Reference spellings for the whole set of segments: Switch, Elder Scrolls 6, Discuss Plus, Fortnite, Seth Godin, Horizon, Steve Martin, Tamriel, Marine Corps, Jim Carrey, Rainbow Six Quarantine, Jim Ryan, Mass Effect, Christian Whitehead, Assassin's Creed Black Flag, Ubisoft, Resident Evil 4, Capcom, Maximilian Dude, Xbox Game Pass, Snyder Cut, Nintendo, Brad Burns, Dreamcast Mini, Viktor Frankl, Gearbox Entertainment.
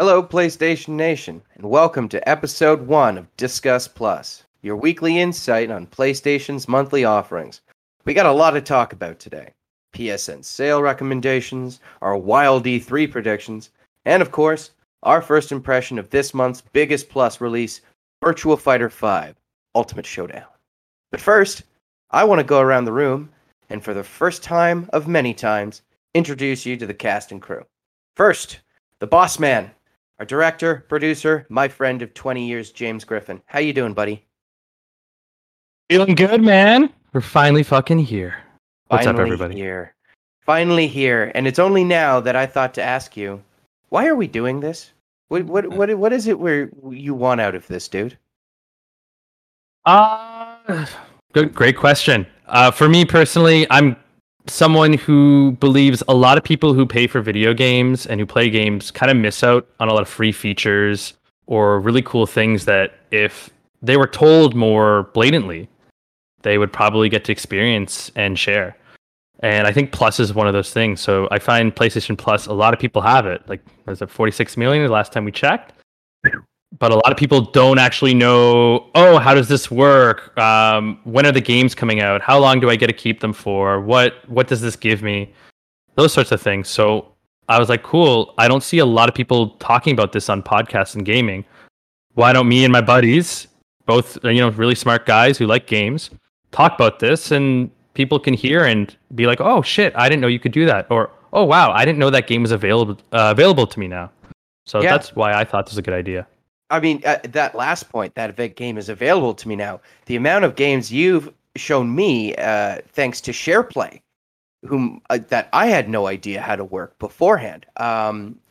Hello, PlayStation Nation, and welcome to Episode 1 of Discuss Plus, your weekly insight on PlayStation's monthly offerings. We got a lot to talk about today. PSN sale recommendations, our wild E3 predictions, and of course, our first impression of this month's biggest Plus release, Virtua Fighter 5: Ultimate Showdown. But first, I want to go around the room, and for the first time of many times, introduce you to the cast and crew. First, the boss man. Our director, producer, my friend of 20 years, James Griffin. How you doing, buddy? Feeling good, man. We're finally fucking here. What's up, everybody? Finally here. And it's only now that I thought to ask you, why are we doing this? What is it where you want out of this, dude? Great question. For me personally, I'm someone who believes a lot of people who pay for video games and who play games kind of miss out on a lot of free features or really cool things that if they were told more blatantly, they would probably get to experience and share. And I think Plus is one of those things. So I find PlayStation Plus, a lot of people have it. Like, was it 46 million the last time we checked? But a lot of people don't actually know, how does this work? When are the games coming out? How long do I get to keep them for? What does this give me? Those sorts of things. So I was like, cool, I don't see a lot of people talking about this on podcasts and gaming. Why don't me and my buddies, both really smart guys who like games, talk about this and people can hear and be like, oh shit, I didn't know you could do that. Or, oh wow, I didn't know that game was available to me now. So yeah. That's why I thought this was a good idea. I mean, that last point, that big game is available to me now. The amount of games you've shown me, thanks to SharePlay, that I had no idea how to work beforehand.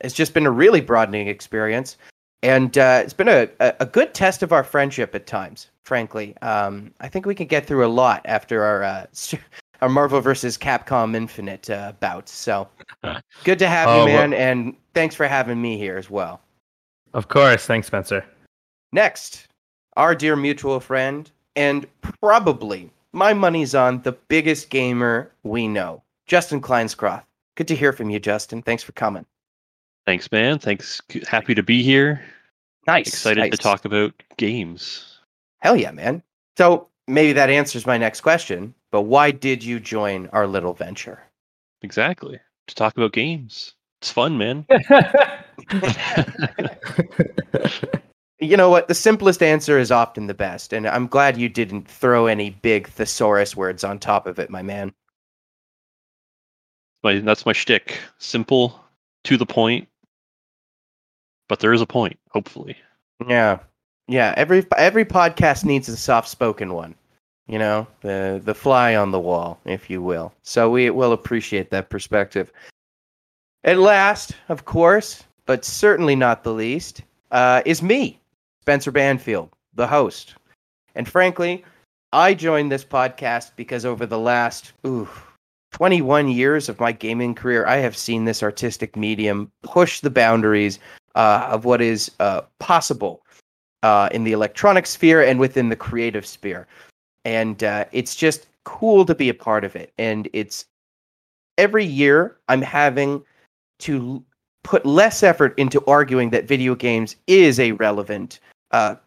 It's just been a really broadening experience. And it's been a good test of our friendship at times, frankly. I think we can get through a lot after our Marvel vs. Capcom Infinite bout. So good to have you, man. Well. And thanks for having me here as well. Of course. Thanks, Spencer. Next, our dear mutual friend, and probably my money's on the biggest gamer we know, Justin Kleinschroth. Good to hear from you, Justin. Thanks for coming. Thanks, man. Thanks. Happy to be here. Nice. Excited to talk about games. Hell yeah, man. So maybe that answers my next question, but why did you join our little venture? Exactly. To talk about games. It's fun, man. You know what? The simplest answer is often the best, and I'm glad you didn't throw any big thesaurus words on top of it, my man. That's my shtick. Simple, to the point, but there is a point, hopefully. Yeah. Every podcast needs a soft-spoken one. You know, the fly on the wall, if you will. So we will appreciate that perspective. And last, of course, but certainly not the least, is me, Spencer Banfield, the host. And frankly, I joined this podcast because over the last 21 years of my gaming career, I have seen this artistic medium push the boundaries of what is possible in the electronic sphere and within the creative sphere. And it's just cool to be a part of it. And it's every year I'm having to put less effort into arguing that video games is a relevant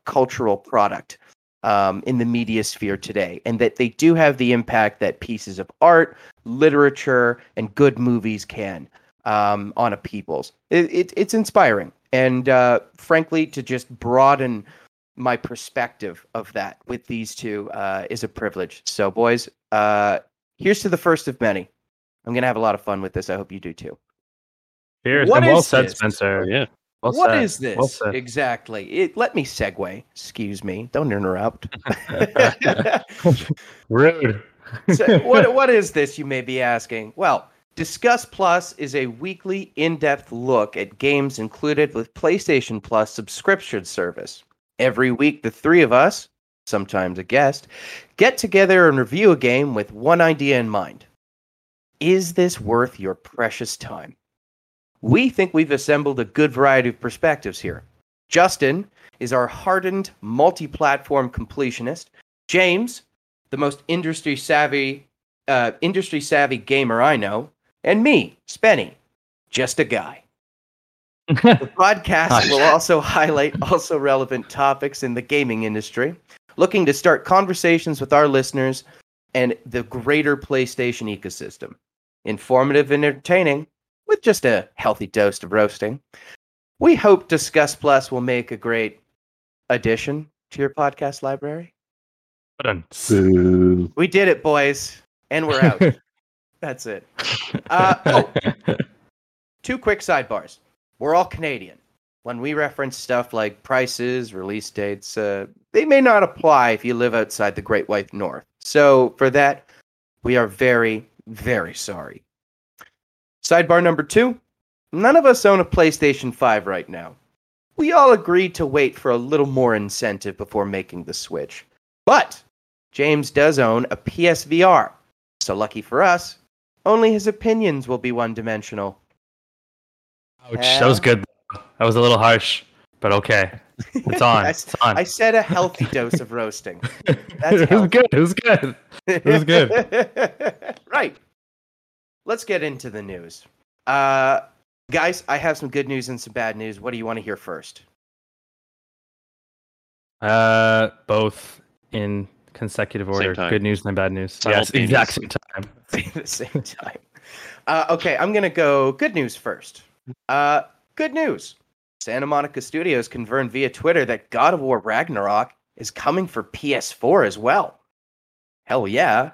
cultural product in the media sphere today, and that they do have the impact that pieces of art, literature, and good movies can on a people's. It's inspiring, and frankly, to just broaden my perspective of that with these two is a privilege. So, boys, here's to the first of many. I'm going to have a lot of fun with this. I hope you do too. Cheers. Well said, Spencer. Yeah. What is this exactly? Let me segue. Excuse me. Don't interrupt. Rude. So, what is this, you may be asking? Well, Discuss Plus is a weekly in-depth look at games included with PlayStation Plus subscription service. Every week, the three of us, sometimes a guest, get together and review a game with one idea in mind. Is this worth your precious time? We think we've assembled a good variety of perspectives here. Justin is our hardened multi-platform completionist. James, the most industry savvy gamer I know, and me, Spenny, just a guy. The podcast will also highlight also relevant topics in the gaming industry, looking to start conversations with our listeners and the greater PlayStation ecosystem. Informative and entertaining, with just a healthy dose of roasting. We hope Discuss Plus will make a great addition to your podcast library. We did it, boys, and we're out. That's it. Two quick sidebars. We're all Canadian. When we reference stuff like prices, release dates, they may not apply if you live outside the Great White North. So for that, we are very, very sorry. Sidebar number two. None of us own a PlayStation 5 right now. We all agreed to wait for a little more incentive before making the switch. But James does own a PSVR. So lucky for us, only his opinions will be one-dimensional. Ouch, that was good. That was a little harsh, but okay. It's on. It's on. I said a healthy dose of roasting. That's healthy. It was good. Right. Let's get into the news. Guys, I have some good news and some bad news. What do you want to hear first? Both in consecutive order. Good news and bad news. Yes, exact same time. The same time. Okay, I'm going to go good news first. Good news. Santa Monica Studios confirmed via Twitter that God of War Ragnarok is coming for PS4 as well. Hell yeah.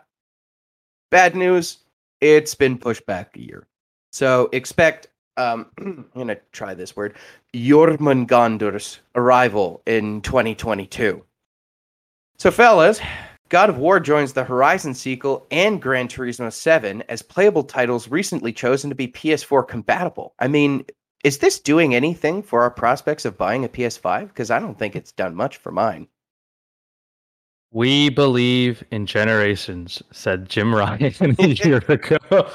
Bad news, it's been pushed back a year. So expect, I'm going to try this word, Jormungandr's arrival in 2022. So fellas, God of War joins the Horizon sequel and Gran Turismo 7 as playable titles recently chosen to be PS4 compatible. I mean, is this doing anything for our prospects of buying a PS5? Because I don't think it's done much for mine. We believe in generations, said Jim Ryan a year ago.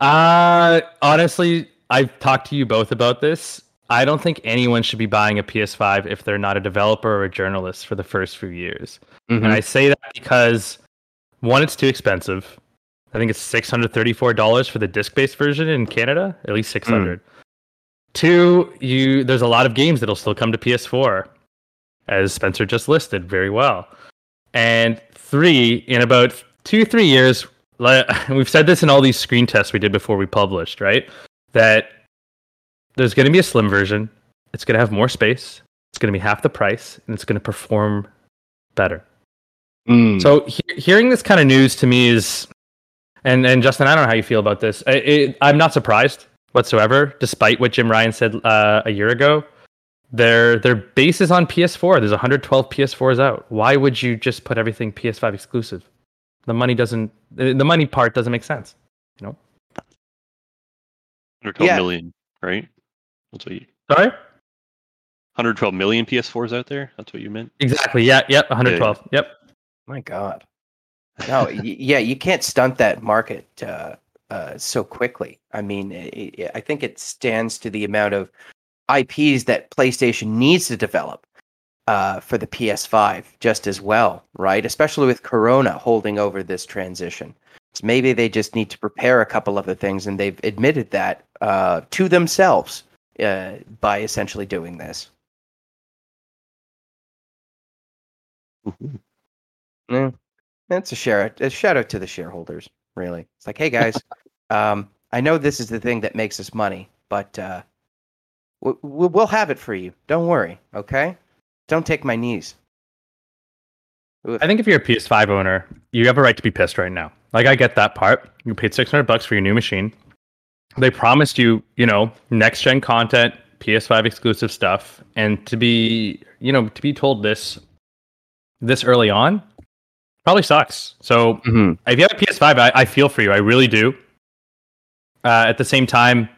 Honestly, I've talked to you both about this. I don't think anyone should be buying a PS5 if they're not a developer or a journalist for the first few years. Mm-hmm. And I say that because, one, it's too expensive. I think it's $634 for the disc-based version in Canada, at least $600. Two, there's a lot of games that'll still come to PS4, as Spencer just listed very well. And three, in about 2-3 years, we've said this in all these screen tests we did before we published, right? That there's going to be a slim version. It's going to have more space. It's going to be half the price, and it's going to perform better. So hearing this kind of news to me is, and Justin, I don't know how you feel about this. I'm not surprised whatsoever, despite what Jim Ryan said a year ago. Their base is on PS4. There's 112 PS4s out. Why would you just put everything PS5 exclusive? The money part doesn't make sense. You know. 112 million, right? That's what you. Sorry. 112 million PS4s out there. That's what you meant. Exactly. Yeah. Yep. 112. Yeah. Yep. My God. No. Yeah. You can't stunt that market so quickly. I mean, I think it stands to the amount of IPs that PlayStation needs to develop for the PS5 just as well, right? Especially with Corona holding over this transition. So maybe they just need to prepare a couple other things, and they've admitted that to themselves by essentially doing this. Yeah, that's a shout out to the shareholders, really. It's like, hey, guys, I know this is the thing that makes us money, but we'll have it for you. Don't worry, okay? Don't take my knees. Oof. I think if you're a PS5 owner, you have a right to be pissed right now. Like, I get that part. You paid $600 for your new machine. They promised you, next-gen content, PS5 exclusive stuff, and to be told this early on probably sucks. So if you have a PS5, I feel for you. I really do. At the same time,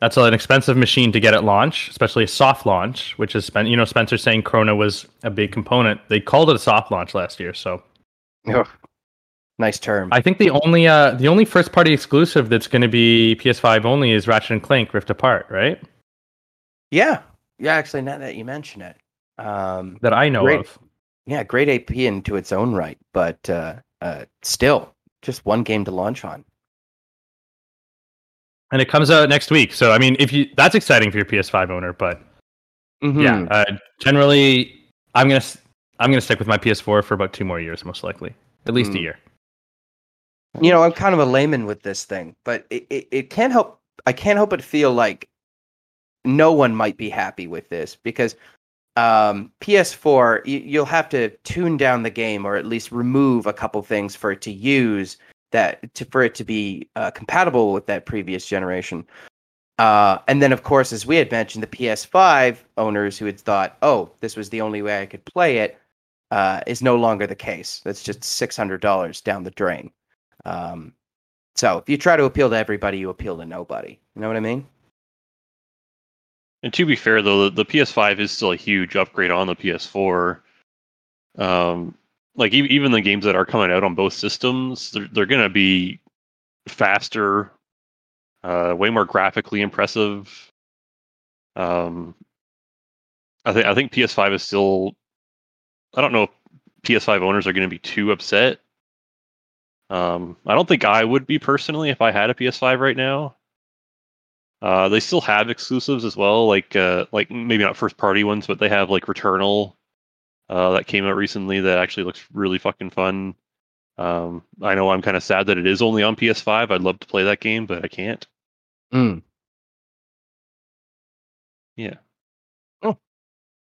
that's an expensive machine to get at launch, especially a soft launch, which is, Spencer saying Corona was a big component. They called it a soft launch last year, so. Oh, nice term. I think the only first-party exclusive that's going to be PS5 only is Ratchet & Clank Rift Apart, right? Yeah. Yeah, actually, now that you mention it. That I know of. Yeah, great AP into its own right, but still, just one game to launch on. And it comes out next week. So, I mean, if you that's exciting for your PS5 owner, but yeah, generally I'm going to stick with my PS4 for about 2 more years most likely. At least a year. You know, I'm kind of a layman with this thing, but it can't help I can't help but feel like no one might be happy with this because PS4 you'll have to tune down the game or at least remove a couple things for it to use that for it to be compatible with that previous generation. And then, of course, as we had mentioned, the PS5 owners who had thought, oh, this was the only way I could play it, is no longer the case. That's just $600 down the drain. So if you try to appeal to everybody, you appeal to nobody. You know what I mean? And to be fair, though, the PS5 is still a huge upgrade on the PS4. Like, even the games that are coming out on both systems, they're going to be faster, way more graphically impressive. I think PS5 is still... I don't know if PS5 owners are going to be too upset. I don't think I would be personally if I had a PS5 right now. They still have exclusives as well, like maybe not first-party ones, but they have like Returnal. That came out recently that actually looks really fucking fun. I know I'm kind of sad that it is only on PS5. I'd love to play that game, but I can't. Yeah. Oh,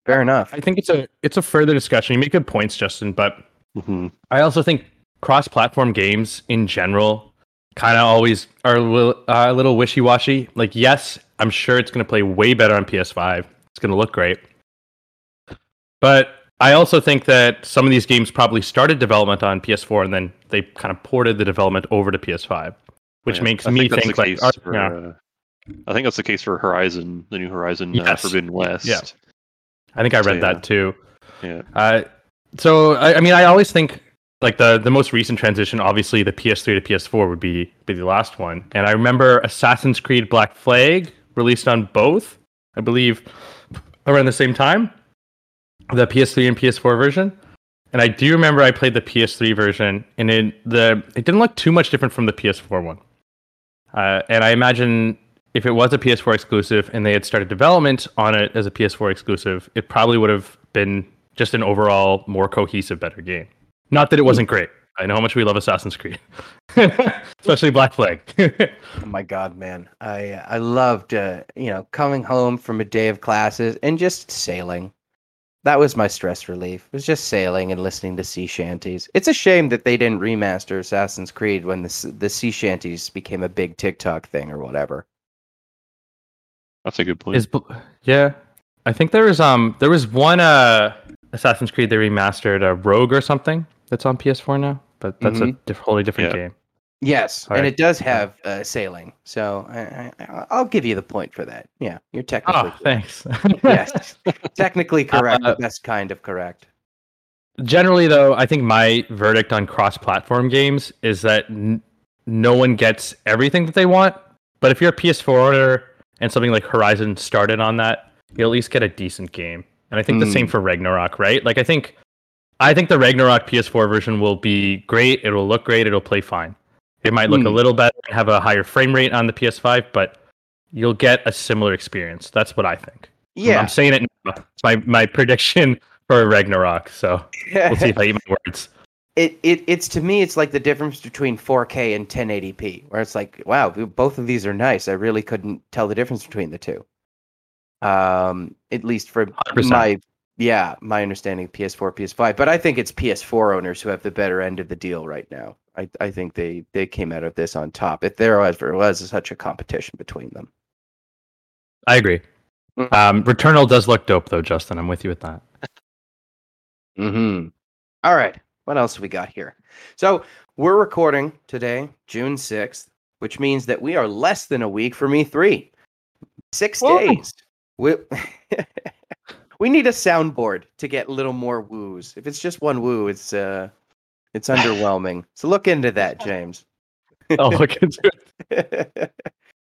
fair enough. I think it's a further discussion. You make good points, Justin, but I also think cross-platform games in general kind of always are a little wishy-washy. Like, yes, I'm sure it's going to play way better on PS5. It's going to look great. But I also think that some of these games probably started development on PS4 and then they kind of ported the development over to PS5, which makes me think like... I think that's the case for Horizon, the new Horizon Forbidden West. Yeah. I think I read that too. Yeah. So, I mean, I always think like the most recent transition, obviously the PS3 to PS4 would be the last one. And I remember Assassin's Creed Black Flag released on both, I believe, around the same time. The PS3 and PS4 version, and I do remember I played the PS3 version, and it didn't look too much different from the PS4 one. And I imagine if it was a PS4 exclusive and they had started development on it as a PS4 exclusive, it probably would have been just an overall more cohesive, better game. Not that it wasn't great. I know how much we love Assassin's Creed, especially Black Flag. Oh my God, man! I loved coming home from a day of classes and just sailing. That was my stress relief. It was just sailing and listening to sea shanties. It's a shame that they didn't remaster Assassin's Creed when the sea shanties became a big TikTok thing or whatever. That's a good point. I think there was one Assassin's Creed they remastered, a Rogue or something that's on PS4 now, but that's a wholly different game. Yes, all and right. It does have sailing, so I'll give you the point for that. Yeah, you're technically correct. Thanks. Yes, technically correct, the best kind of correct. Generally, though, I think my verdict on cross-platform games is that no one gets everything that they want, but if you're a PS4 owner and something like Horizon started on that, you'll at least get a decent game. And I think the same for Ragnarok, right? Like, I think the Ragnarok PS4 version will be great, it'll look great, it'll play fine. It might look a little better and have a higher frame rate on the PS5, but you'll get a similar experience. That's what I think. Yeah. I'm saying it now. It's my prediction for Ragnarok, so we'll see if I eat my words. It's to me, it's like the difference between 4K and 1080p, where it's like, wow, both of these are nice. I really couldn't tell the difference between the two. At least for 100%. My understanding of PS4, PS5. But I think it's PS4 owners who have the better end of the deal right now. I think they came out of this on top. If there ever was such a competition between them. I agree. Returnal does look dope, though, Justin. I'm with you with that. All right. What else we got here? So we're recording today, June 6th, which means that we are less than a week from E3. 6 days. We need a soundboard to get a little more woos. If it's just one woo, it's underwhelming. So look into that, James. I'll look into it.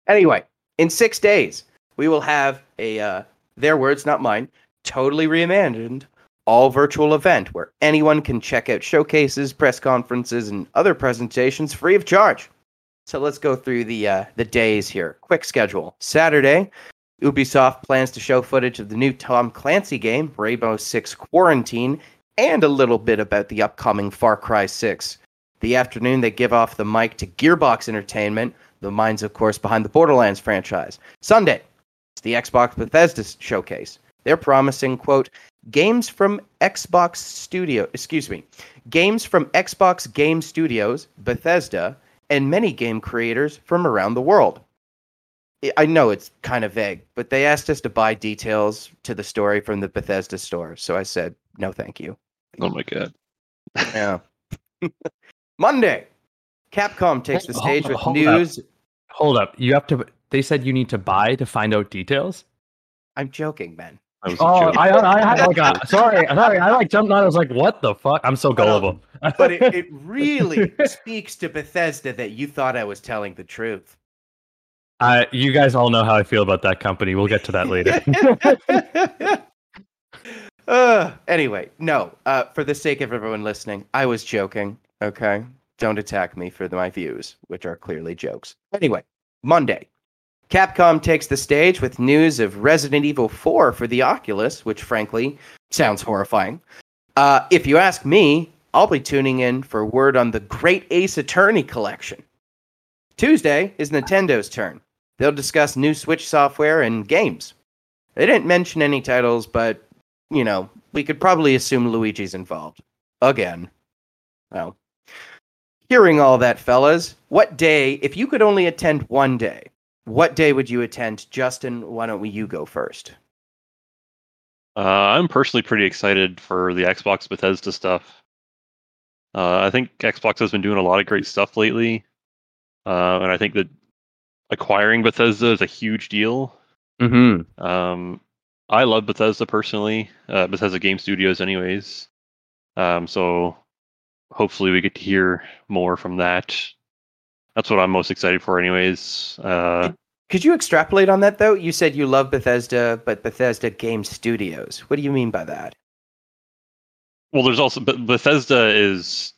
Anyway, in 6 days, we will have a, their words, not mine, totally reimagined all-virtual event where anyone can check out showcases, press conferences, and other presentations free of charge. So let's go through the days here. Quick schedule. Saturday, Ubisoft plans to show footage of the new Tom Clancy game, Rainbow Six Quarantine, and a little bit about the upcoming Far Cry 6. The afternoon, they give off the mic to Gearbox Entertainment, the minds, of course, behind the Borderlands franchise. Sunday, it's the Xbox Bethesda showcase. They're promising, quote, games from Xbox Game Studios, Bethesda, and many game creators from around the world. I know it's kind of vague, but they asked us to buy details to the story from the Bethesda store, so I said, no, thank you. Oh, my God. Yeah. Monday, Capcom takes the stage with news. Hold up. You have to. They said you need to buy to find out details? I'm joking, man. I jumped on. I was like, what the fuck? I'm so gullible. But it really speaks to Bethesda that you thought I was telling the truth. You guys all know how I feel about that company. We'll get to that later. Anyway, no. For the sake of everyone listening, I was joking. Okay? Don't attack me for my views, which are clearly jokes. Anyway, Monday. Capcom takes the stage with news of Resident Evil 4 for the Oculus, which frankly sounds horrifying. If you ask me, I'll be tuning in for word on the Great Ace Attorney collection. Tuesday is Nintendo's turn. They'll discuss new Switch software and games. They didn't mention any titles, but, you know, we could probably assume Luigi's involved. Again. Well, hearing all that, fellas, what day, if you could only attend one day, what day would you attend? Justin, why don't you go first? I'm personally pretty excited for the Xbox Bethesda stuff. I think Xbox has been doing a lot of great stuff lately. And I think that acquiring Bethesda is a huge deal. Mm-hmm. I love Bethesda personally. Bethesda Game Studios anyways. So hopefully we get to hear more from that. That's what I'm most excited for anyways. Could you extrapolate on that, though? You said you love Bethesda, but Bethesda Game Studios. What do you mean by that? Well, there's also... Bethesda is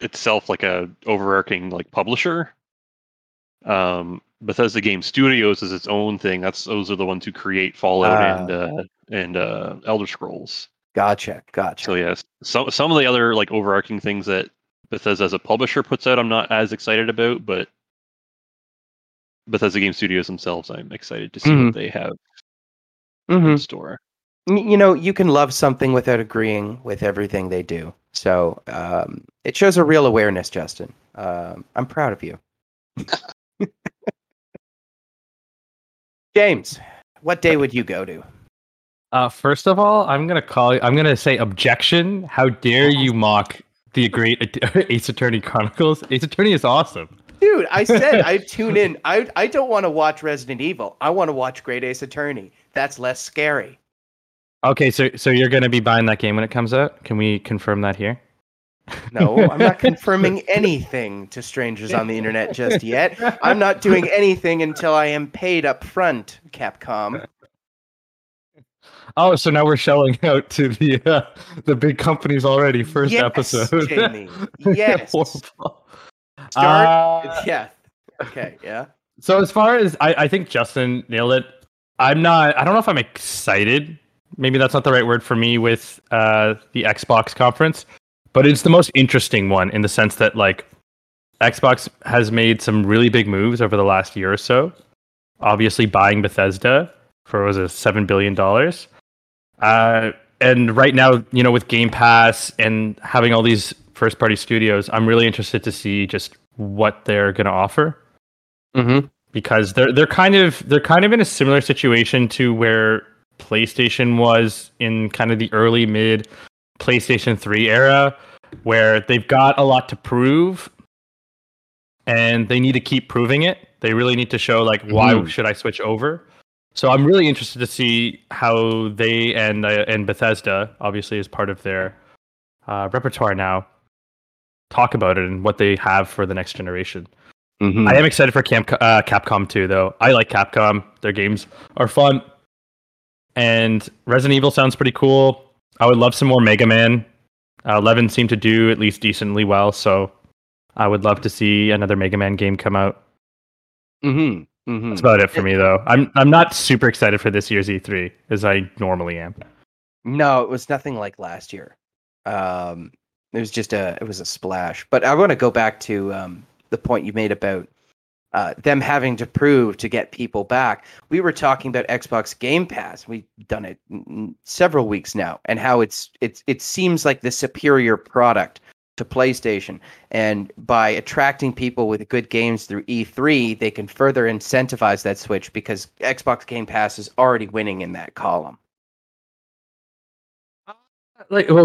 itself like a overarching like publisher. Bethesda Game Studios is its own thing. Those are the ones who create Fallout and Elder Scrolls. Gotcha. So, yes. Some of the other like overarching things that Bethesda as a publisher puts out, I'm not as excited about, but Bethesda Game Studios themselves, I'm excited to see what they have in store. You know, you can love something without agreeing with everything they do. So it shows a real awareness, Justin. I'm proud of you. James, what day would you go to? First of all, I'm going to say objection. How dare you mock the great Ace Attorney Chronicles. Ace Attorney is awesome. Dude, I said I'd tune in. I don't want to watch Resident Evil. I want to watch Great Ace Attorney. That's less scary. Okay, so you're going to be buying that game when it comes out? Can we confirm that here? No, I'm not confirming anything to strangers on the internet just yet. I'm not doing anything until I am paid up front, Capcom. Oh, so now we're shelling out to the big companies already. First episode, Jamie. Yes. Start. Yeah. Okay. Yeah. So as far as I think Justin nailed it. I don't know if I'm excited. Maybe that's not the right word for me with the Xbox conference, but it's the most interesting one in the sense that like Xbox has made some really big moves over the last year or so. Obviously, buying Bethesda for $7 billion. And right now, you know, with Game Pass and having all these first-party studios, I'm really interested to see just what they're going to offer, because they're kind of in a similar situation to where PlayStation was in kind of the early mid PlayStation 3 era, where they've got a lot to prove, and they need to keep proving it. They really need to show like, why should I switch over? So I'm really interested to see how they and Bethesda, obviously as part of their repertoire now, talk about it and what they have for the next generation. Mm-hmm. I am excited for Capcom too, though. I like Capcom. Their games are fun. And Resident Evil sounds pretty cool. I would love some more Mega Man. 11 seemed to do at least decently well, so I would love to see another Mega Man game come out. That's about it for me, though. I'm not super excited for this year's E3 as I normally am. No, it was nothing like last year. It was a splash. But I want to go back to the point you made about them having to prove to get people back. We were talking about Xbox Game Pass. We've done it several weeks now, and how it seems like the superior product to PlayStation. And by attracting people with good games through E3, they can further incentivize that switch, because Xbox Game Pass is already winning in that column.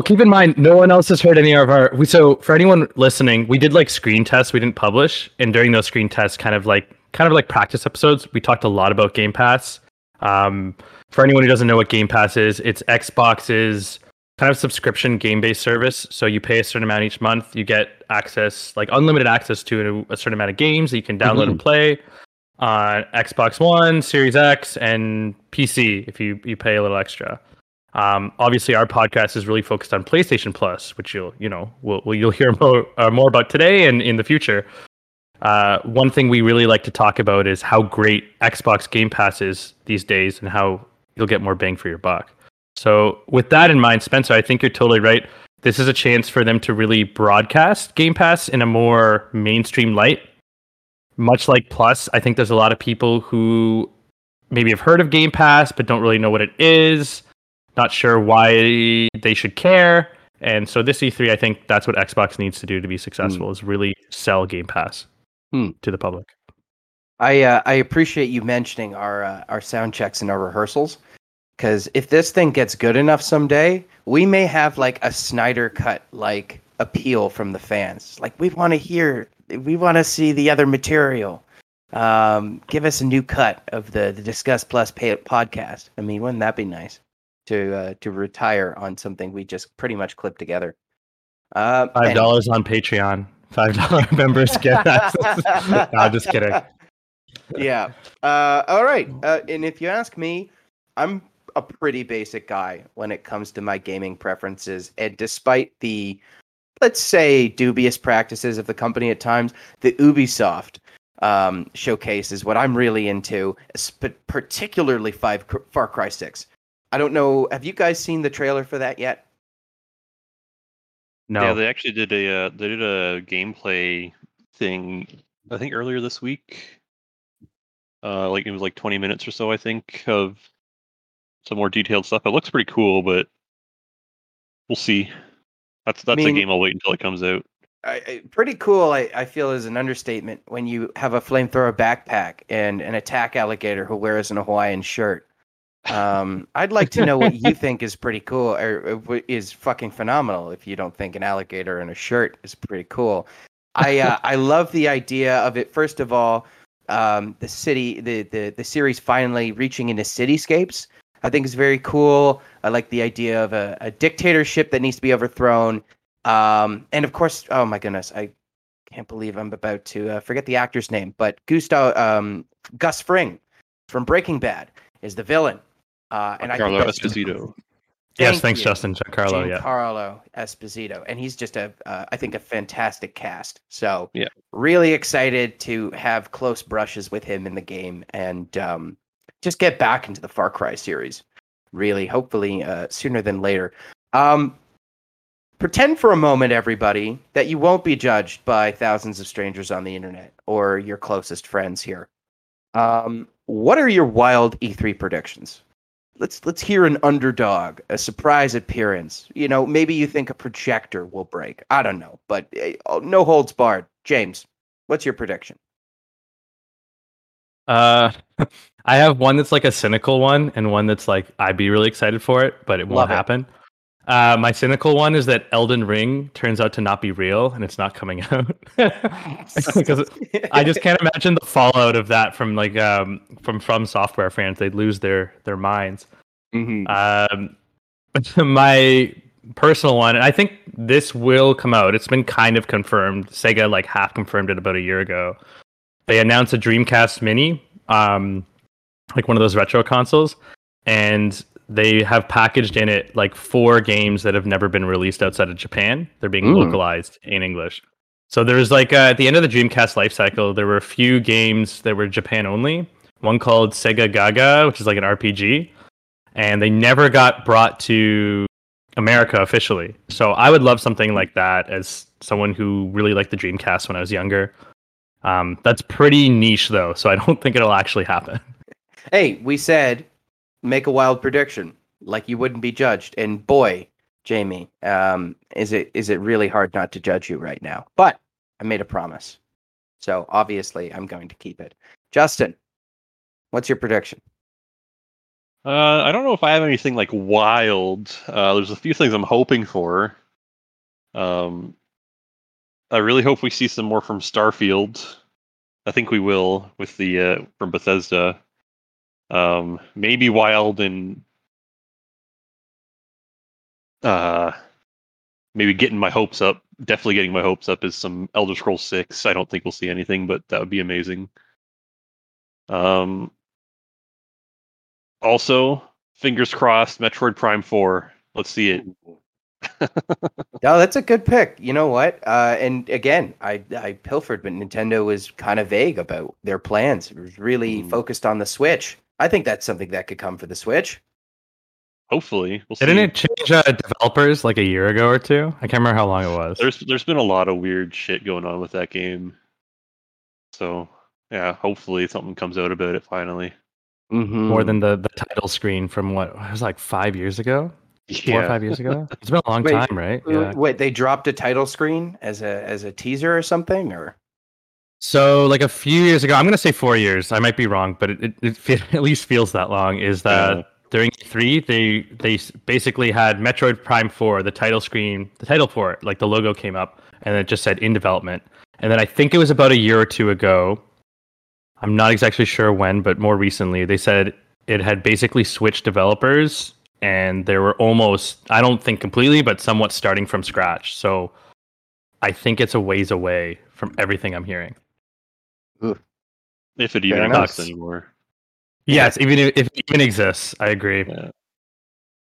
Keep in mind, no one else has heard any of our... So, for anyone listening, we did, screen tests we didn't publish, and during those screen tests, kind of like practice episodes, we talked a lot about Game Pass. For anyone who doesn't know what Game Pass is, it's Xbox's kind of subscription game-based service. So, you pay a certain amount each month, you get access, unlimited access to a certain amount of games that you can download and play on Xbox One, Series X, and PC, if you pay a little extra. Obviously, our podcast is really focused on PlayStation Plus, which you'll hear more about today and in the future. One thing we really like to talk about is how great Xbox Game Pass is these days, and how you'll get more bang for your buck. So, with that in mind, Spencer, I think you're totally right. This is a chance for them to really broadcast Game Pass in a more mainstream light. Much like Plus, I think there's a lot of people who maybe have heard of Game Pass but don't really know what it is. Not sure why they should care. And so this E3, I think that's what Xbox needs to do to be successful, is really sell Game Pass to the public. I appreciate you mentioning our sound checks and our rehearsals, because if this thing gets good enough someday, we may have a Snyder Cut appeal from the fans. We want to see the other material. Give us a new cut of the Discuss Plus podcast. I mean, wouldn't that be nice? To retire on something we just pretty much clipped together. $5 on Patreon. $5 members get that. No, just kidding. Yeah. All right. And if you ask me, I'm a pretty basic guy when it comes to my gaming preferences. And despite the, let's say, dubious practices of the company at times, the Ubisoft showcase is what I'm really into, particularly Far Cry 6. I don't know. Have you guys seen the trailer for that yet? No. Yeah, they actually did a gameplay thing, I think, earlier this week. It was 20 minutes or so, I think, of some more detailed stuff. It looks pretty cool, but we'll see. That's a game I'll wait until it comes out. Pretty cool, I feel, is an understatement when you have a flamethrower backpack and an attack alligator who wears a Hawaiian shirt. I'd like to know what you think is pretty cool, or is fucking phenomenal, if you don't think an alligator in a shirt is pretty cool. I love the idea of it. First of all, the city, the series finally reaching into cityscapes, I think is very cool. I like the idea of a dictatorship that needs to be overthrown. And of course, oh my goodness, I can't believe I'm about to forget the actor's name, but Gus Fring from Breaking Bad is the villain. Giancarlo Esposito. Yes, thanks, Justin. Giancarlo Esposito, and he's just a fantastic cast. So, yeah, really excited to have close brushes with him in the game, and just get back into the Far Cry series. Really, hopefully, sooner than later. Pretend for a moment, everybody, that you won't be judged by thousands of strangers on the internet or your closest friends here. What are your wild E3 predictions? Let's hear an underdog, a surprise appearance. Maybe you think a projector will break. I don't know, but no holds barred. James, what's your prediction? I have one that's a cynical one, and one that's I'd be really excited for it, but it won't happen. My cynical one is that Elden Ring turns out to not be real, and it's not coming out. Because I just can't imagine the fallout of that from Software fans. They'd lose their minds. But my personal one, and I think this will come out. It's been kind of confirmed. Sega half confirmed it about a year ago. They announced a Dreamcast Mini, one of those retro consoles, and they have packaged in it 4 games that have never been released outside of Japan. They're being localized in English. So there was like, at the end of the Dreamcast life cycle, there were a few games that were Japan only. One called Sega Gaga, which is like an RPG. And they never got brought to America officially. So I would love something like that as someone who really liked the Dreamcast when I was younger. That's pretty niche, though, so I don't think it'll actually happen. Hey, we said make a wild prediction, like you wouldn't be judged. And boy, Jamie, is it really hard not to judge you right now. But I made a promise, so obviously I'm going to keep it. Justin, what's your prediction? I don't know if I have anything like wild. There's a few things I'm hoping for. I really hope we see some more from Starfield. I think we will with the from Bethesda. Maybe wild and maybe getting my hopes up. Definitely getting my hopes up is some Elder Scrolls 6. I don't think we'll see anything, but that would be amazing. Also, fingers crossed, Metroid Prime 4. Let's see it. No, that's a good pick. You know what? And again, I pilfered, but Nintendo was kind of vague about their plans. It was really focused on the Switch. I think that's something that could come for the Switch. Hopefully. We'll Didn't see. It change developers like a year ago or two? I can't remember how long it was. There's been a lot of weird shit going on with that game. So, yeah, hopefully something comes out about it finally. Mm-hmm. More than the title screen from what it was like 5 years ago? Yeah. 4 or 5 years ago? It's been a long time, right? Yeah. Wait, they dropped a title screen as a teaser or something? Or so like a few years ago, I'm going to say 4 years. I might be wrong, but it at least feels that long. Is that during E3, they basically had Metroid Prime 4, the title screen, the title for it, like the logo came up and it just said in development. And then I think it was about a year or two ago, I'm not exactly sure when, but more recently, they said it had basically switched developers and they were almost, I don't think completely, but somewhat starting from scratch. So I think it's a ways away from everything I'm hearing. Ooh. If it even exists anymore. Yes, even if it even exists, I agree.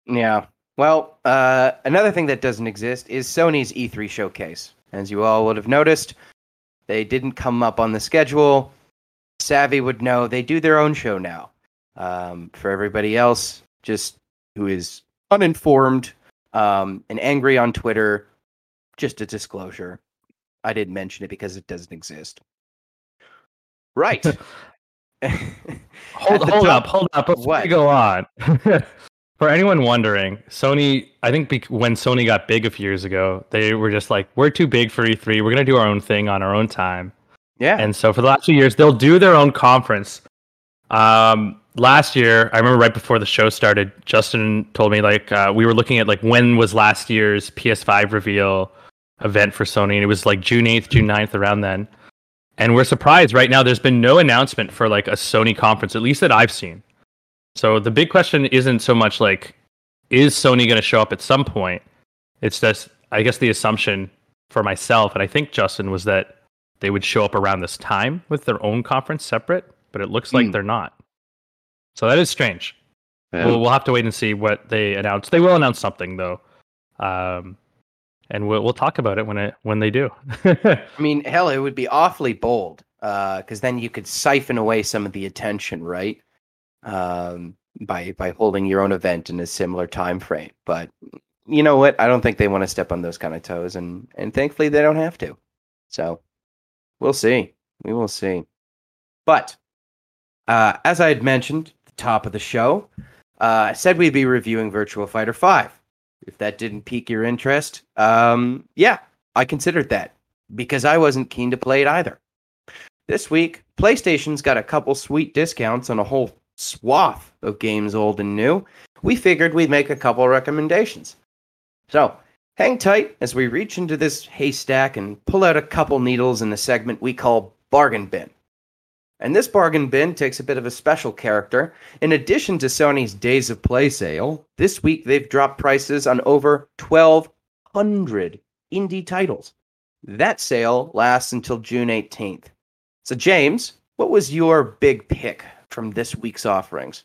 Yeah. Well, another thing that doesn't exist is Sony's E3 showcase. As you all would have noticed, they didn't come up on the schedule. Savvy would know they do their own show now. For everybody else, just who is uninformed and angry on Twitter, just a disclosure. I didn't mention it because it doesn't exist. Right. hold up. Before we go on. For anyone wondering, Sony, I think when Sony got big a few years ago, they were just like, we're too big for E3. We're going to do our own thing on our own time. Yeah. And so for the last few years, they'll do their own conference. Last year, I remember right before the show started, Justin told me like we were looking at like when was last year's PS5 reveal event for Sony. And it was like June 8th, June 9th, around then. And we're surprised right now. There's been no announcement for like a Sony conference, at least that I've seen. So the big question isn't so much like, is Sony going to show up at some point? It's just, I guess the assumption for myself, and I think Justin, was that they would show up around this time with their own conference separate, but it looks like they're not. So that is strange. Yeah. We'll have to wait and see what they announce. They will announce something though. And we'll talk about it when they do. I mean, hell, it would be awfully bold because then you could siphon away some of the attention, right? By holding your own event in a similar time frame. But you know what? I don't think they want to step on those kind of toes, and thankfully they don't have to. So we'll see. We will see. But as I had mentioned at the top of the show, I said we'd be reviewing Virtua Fighter 5. If that didn't pique your interest, yeah, I considered that because I wasn't keen to play it either. This week, PlayStation's got a couple sweet discounts on a whole swath of games old and new. We figured we'd make a couple recommendations. So hang tight as we reach into this haystack and pull out a couple needles in the segment we call Bargain Bin. And this Bargain Bin takes a bit of a special character. In addition to Sony's Days of Play sale, this week they've dropped prices on over 1,200 indie titles. That sale lasts until June 18th. So James, what was your big pick from this week's offerings?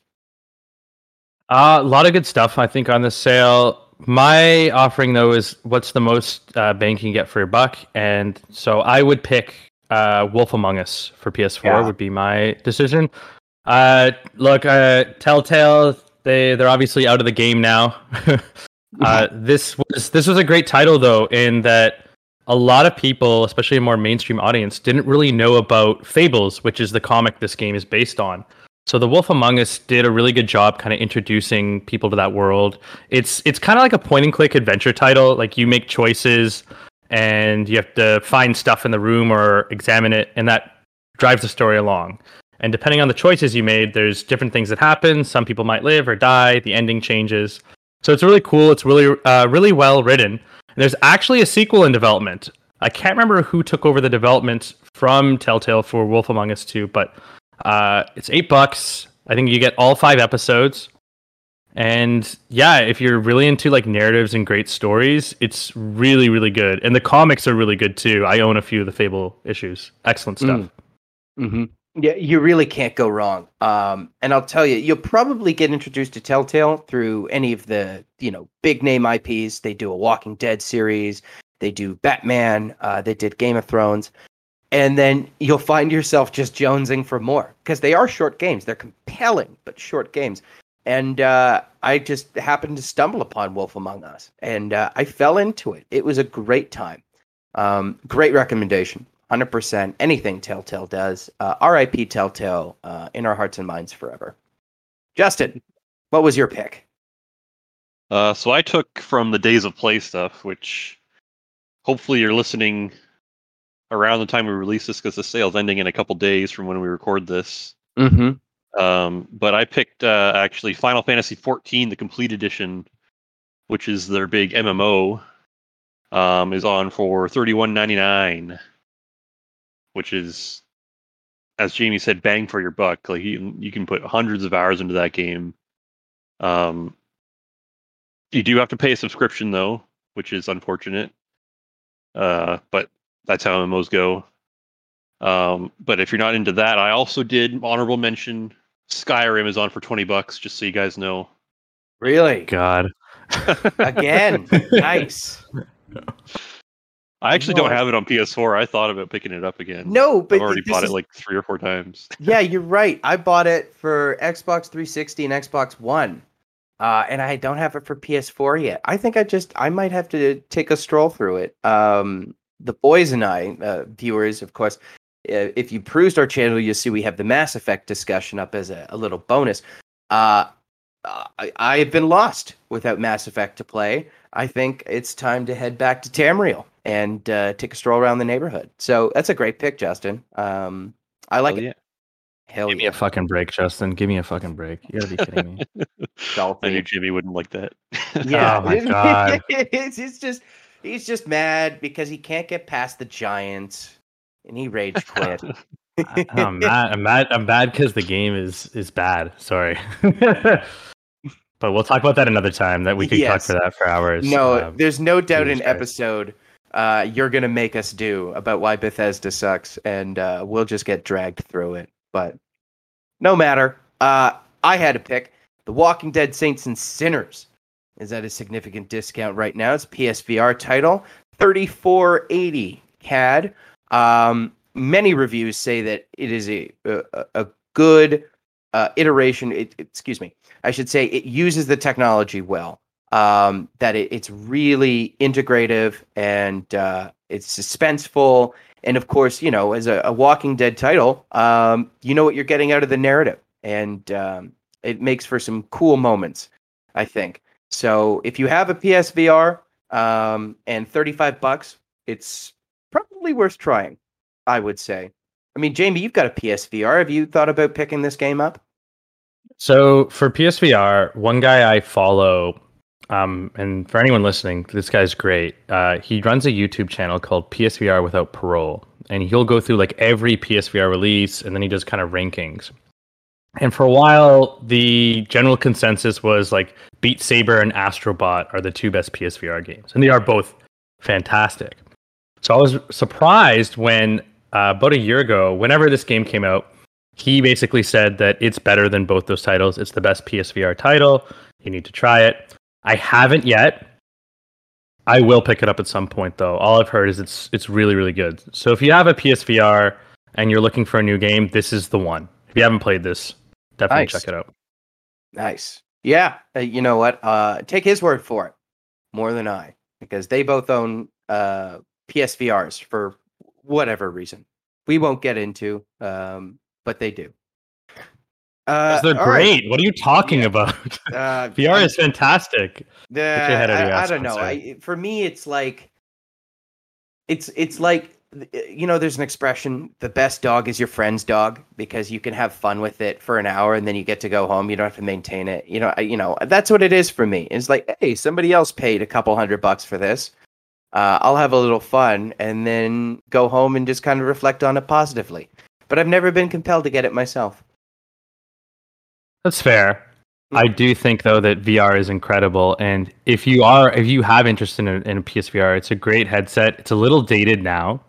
A lot of good stuff, I think, on the sale. My offering, though, is what's the most bang you can get for your buck. And so I would pick Wolf Among Us for PS4 would be my decision. Look, Telltale, they're obviously out of the game now. This was a great title, though, in that a lot of people, especially a more mainstream audience, didn't really know about Fables, which is the comic this game is based on. So The Wolf Among Us did a really good job kind of introducing people to that world. It's kind of like a point-and-click adventure title. Like, you make choices, and you have to find stuff in the room or examine it, and that drives the story along. And depending on the choices you made, there's different things that happen. Some people might live or die. The ending changes. So it's really cool. It's really really well written. And there's actually a sequel in development. I can't remember who took over the development from Telltale for Wolf Among Us 2, but... it's $8. I think you get all 5 episodes. And yeah, if you're really into like narratives and great stories, it's really, really good. And the comics are really good too. I own a few of the Fable issues. Excellent stuff. Yeah, you really can't go wrong. And I'll tell you, you'll probably get introduced to Telltale through any of the, you know, big name IPs. They do a Walking Dead series. They do Batman. They did Game of Thrones. And then you'll find yourself just jonesing for more because they are short games. They're compelling, but short games. And I just happened to stumble upon Wolf Among Us, and I fell into it. It was a great time. Great recommendation, 100%. Anything Telltale does. RIP Telltale, in our hearts and minds forever. Justin, what was your pick? So I took from the Days of Play stuff, which hopefully you're listening around the time we release this because the sale's ending in a couple days from when we record this. But I picked actually Final Fantasy XIV, the Complete Edition, which is their big MMO, is on for $31.99, which is, as Jamie said, bang for your buck. Like you can put hundreds of hours into that game. You do have to pay a subscription though, which is unfortunate. But that's how MMOs go. But if you're not into that, I also did honorable mention Skyrim is on for $20, just so you guys know. Really? God. Again. Nice. I actually don't have it on PS4. I thought about picking it up again. No, but I've already bought it like 3 or 4 times. Yeah, you're right. I bought it for Xbox 360 and Xbox One. And I don't have it for PS4 yet. I think I might have to take a stroll through it. The boys and I, viewers, of course, if you perused our channel, you'll see we have the Mass Effect discussion up as a little bonus. I've been lost without Mass Effect to play. I think it's time to head back to Tamriel and take a stroll around the neighborhood. So that's a great pick, Justin. I like it. Hell Give me a fucking break, Justin. Give me a fucking break. You gotta be kidding me. I knew Jimmy wouldn't like that. Yeah. Oh, my God. It's just... He's just mad because he can't get past the Giants, and he rage quit. I'm mad because the game is bad. Sorry. But we'll talk about that another time. That we could talk for that for hours. No, there's no doubt an episode you're going to make us do about why Bethesda sucks, and we'll just get dragged through it. But no matter. I had to pick The Walking Dead Saints and Sinners. Is at a significant discount right now. It's a PSVR title, $34.80 CAD. Many reviews say that it is a good iteration. I should say it uses the technology well. That it's really integrative and it's suspenseful. And of course, you know, as a Walking Dead title, you know what you're getting out of the narrative, and it makes for some cool moments, I think. So if you have a PSVR and $35, it's probably worth trying, I would say. I mean, Jamie, you've got a PSVR. Have you thought about picking this game up? So for PSVR, one guy I follow, and for anyone listening, this guy's great. He runs a YouTube channel called PSVR Without Parole, and he'll go through like every PSVR release, and then he does kind of rankings. And for a while, the general consensus was like Beat Saber and Astro Bot are the 2 best PSVR games. And they are both fantastic. So I was surprised when about a year ago, whenever this game came out, he basically said that it's better than both those titles. It's the best PSVR title. You need to try it. I haven't yet. I will pick it up at some point, though. All I've heard is it's really, really good. So if you have a PSVR and you're looking for a new game, this is the one. If you haven't played this, definitely check it out. Nice. Yeah. You know what? Take his word for it more than I, because they both own PSVRs for whatever reason. We won't get into, but they do. They're great. Right. What are you talking about? VR is fantastic. I don't know. For me, it's like, it's like, you know, there's an expression, the best dog is your friend's dog, because you can have fun with it for an hour and then you get to go home. You don't have to maintain it. You know, that's what it is for me. It's like, hey, somebody else paid a couple $100 for this. I'll have a little fun and then go home and just kind of reflect on it positively. But I've never been compelled to get it myself. That's fair. I do think, though, that VR is incredible. And if you have interest in a PSVR, it's a great headset. It's a little dated now.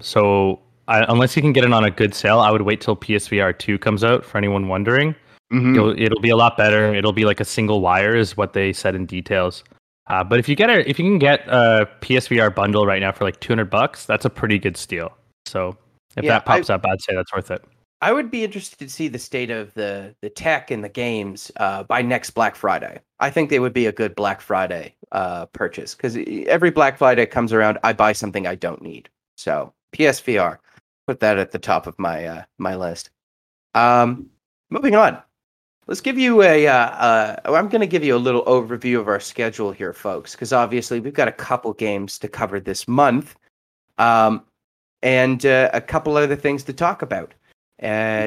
So unless you can get it on a good sale, I would wait till PSVR 2 comes out, for anyone wondering. Mm-hmm. It'll be a lot better. It'll be like a single wire is what they said in details. But if you can get a PSVR bundle right now for like $200, that's a pretty good steal. So if that pops up, I'd say that's worth it. I would be interested to see the state of the tech and the games by next Black Friday. I think they would be a good Black Friday purchase, because every Black Friday comes around, I buy something I don't need. So PSVR, put that at the top of my my list. Moving on, let's give you I'm going to give you a little overview of our schedule here, folks, because obviously we've got a couple games to cover this month, and a couple other things to talk about.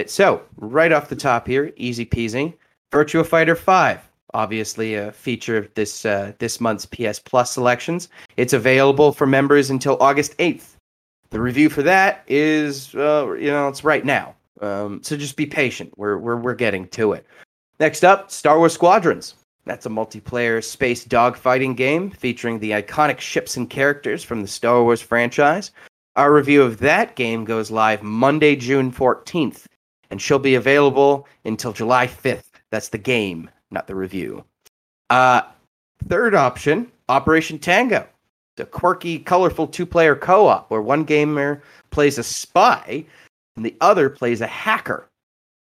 So right off the top here, easy peasy, Virtua Fighter 5, obviously a feature of this month's PS Plus selections. It's available for members until August 8th. The review for that is, it's right now. So just be patient. We're getting to it. Next up, Star Wars Squadrons. That's a multiplayer space dogfighting game featuring the iconic ships and characters from the Star Wars franchise. Our review of that game goes live Monday, June 14th, and she'll be available until July 5th. That's the game, not the review. Third option, Operation Tango. It's a quirky, colorful two-player co-op where one gamer plays a spy and the other plays a hacker.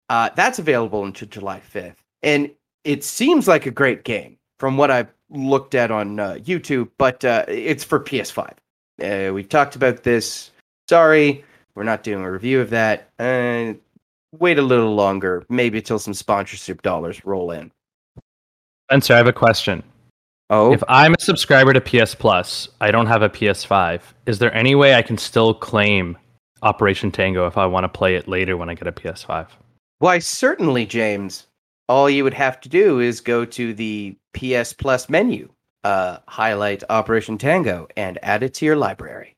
That's available until July 5th. And it seems like a great game from what I've looked at on YouTube, but it's for PS5. We've talked about this. Sorry, we're not doing a review of that. Wait a little longer, maybe till some sponsorship dollars roll in. Spencer, I have a question. Oh? If I'm a subscriber to PS Plus, I don't have a PS5. Is there any way I can still claim Operation Tango if I want to play it later when I get a PS5? Why, certainly, James. All you would have to do is go to the PS Plus menu. Highlight Operation Tango and add it to your library.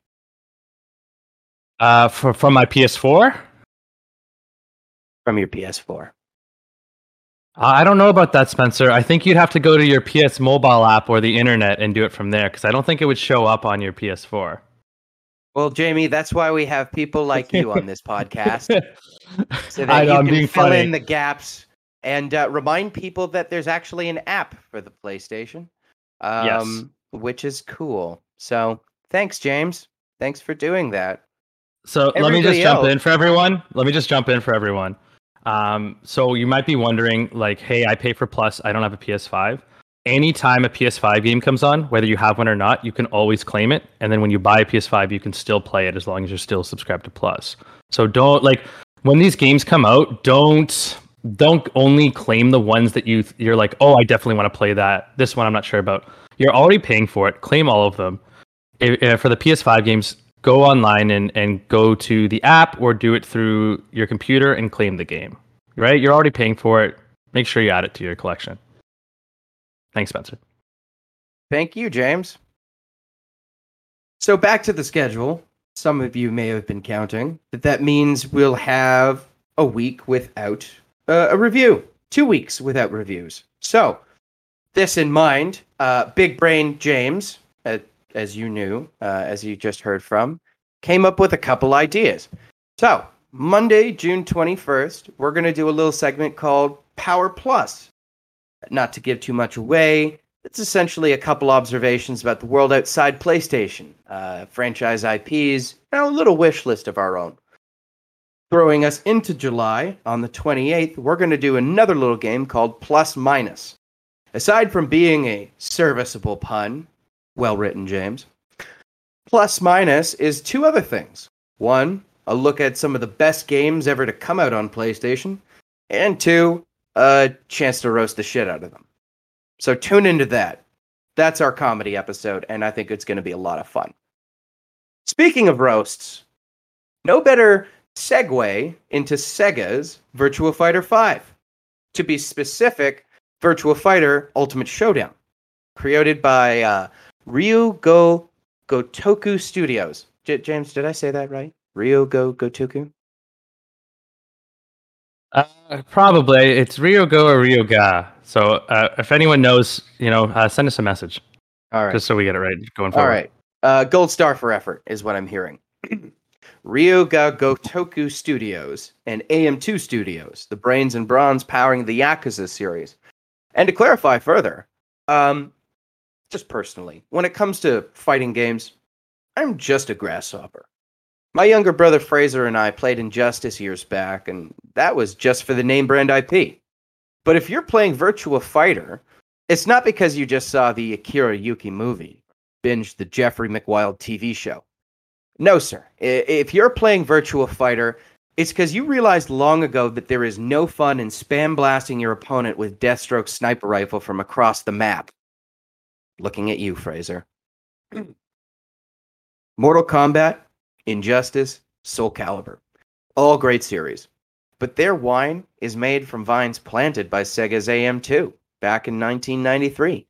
From my PS4? From your PS4. I don't know about that, Spencer. I think you'd have to go to your PS Mobile app or the internet and do it from there, because I don't think it would show up on your PS4. Well, Jamie, that's why we have people like you on this podcast. So that you can fill in the gaps and remind people that there's actually an app for the PlayStation. Yes. Which is cool. So thanks, James. Thanks for doing that. So Let me just jump in for everyone. So you might be wondering, like, hey, I pay for Plus. I don't have a PS5. Anytime a PS5 game comes on, whether you have one or not, you can always claim it. And then when you buy a PS5, you can still play it as long as you're still subscribed to Plus. So don't, like, when these games come out, don't only claim the ones that you're like, oh, I definitely want to play that. This one I'm not sure about. You're already paying for it. Claim all of them. For the PS5 games, go online and go to the app or do it through your computer and claim the game. Right? You're already paying for it. Make sure you add it to your collection. Thanks, Spencer. Thank you, James. So back to the schedule. Some of you may have been counting. That means we'll have a week without a review. 2 weeks without reviews. So, this in mind, Big Brain James, as you just heard from, came up with a couple ideas. So, Monday, June 21st, we're going to do a little segment called Power Plus. Not to give too much away, It's essentially a couple observations about the world outside PlayStation, franchise IPs, and a little wish list of our own. Throwing us into July, on the 28th, we're going to do another little game called Plus Minus. Aside from being a serviceable pun, well written, James, Plus Minus is two other things. One, a look at some of the best games ever to come out on PlayStation, and two, a chance to roast the shit out of them. So tune into that. That's our comedy episode, and I think it's going to be a lot of fun. Speaking of roasts, no better segue into Sega's Virtua Fighter 5. To be specific, Virtua Fighter Ultimate Showdown, created by Ryogo Gotoku Studios. James, did I say that right? Ryogo Gotoku? Probably. It's Ryogo or Ryoga. So if anyone knows, send us a message. All right. Just so we get it right going forward. All right. Gold star for effort is what I'm hearing. Ryoga Gotoku Studios and AM2 Studios, the brains and bronze powering the Yakuza series. And to clarify further, just personally, when it comes to fighting games, I'm just a grasshopper. My younger brother Fraser and I played Injustice years back, and that was just for the name brand IP. But if you're playing Virtua Fighter, it's not because you just saw the Akira Yuki movie, binged the Jeffrey McWild TV show. No, sir. If you're playing Virtua Fighter, it's because you realized long ago that there is no fun in spam blasting your opponent with Deathstroke's sniper rifle from across the map. Looking at you, Fraser. Mortal Kombat, Injustice, Soul Calibur. All great series. But their wine is made from vines planted by Sega's AM2 back in 1993.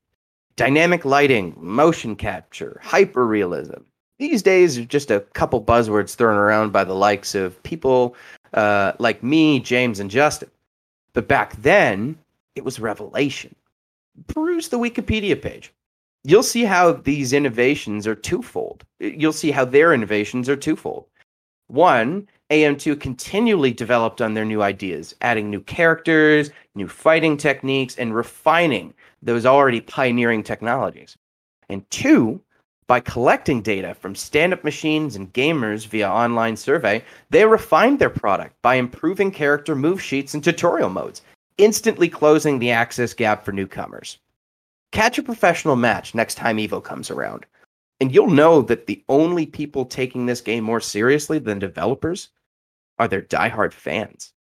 Dynamic lighting, motion capture, hyper-realism. These days, just a couple buzzwords thrown around by the likes of people like me, James, and Justin. But back then, it was revelation. Peruse the Wikipedia page. You'll see how these innovations are twofold. You'll see how their innovations are twofold. One, AM2 continually developed on their new ideas, adding new characters, new fighting techniques, and refining those already pioneering technologies. And two, by collecting data from stand-up machines and gamers via online survey, they refined their product by improving character move sheets and tutorial modes, instantly closing the access gap for newcomers. Catch a professional match next time EVO comes around, and you'll know that the only people taking this game more seriously than developers are their diehard fans.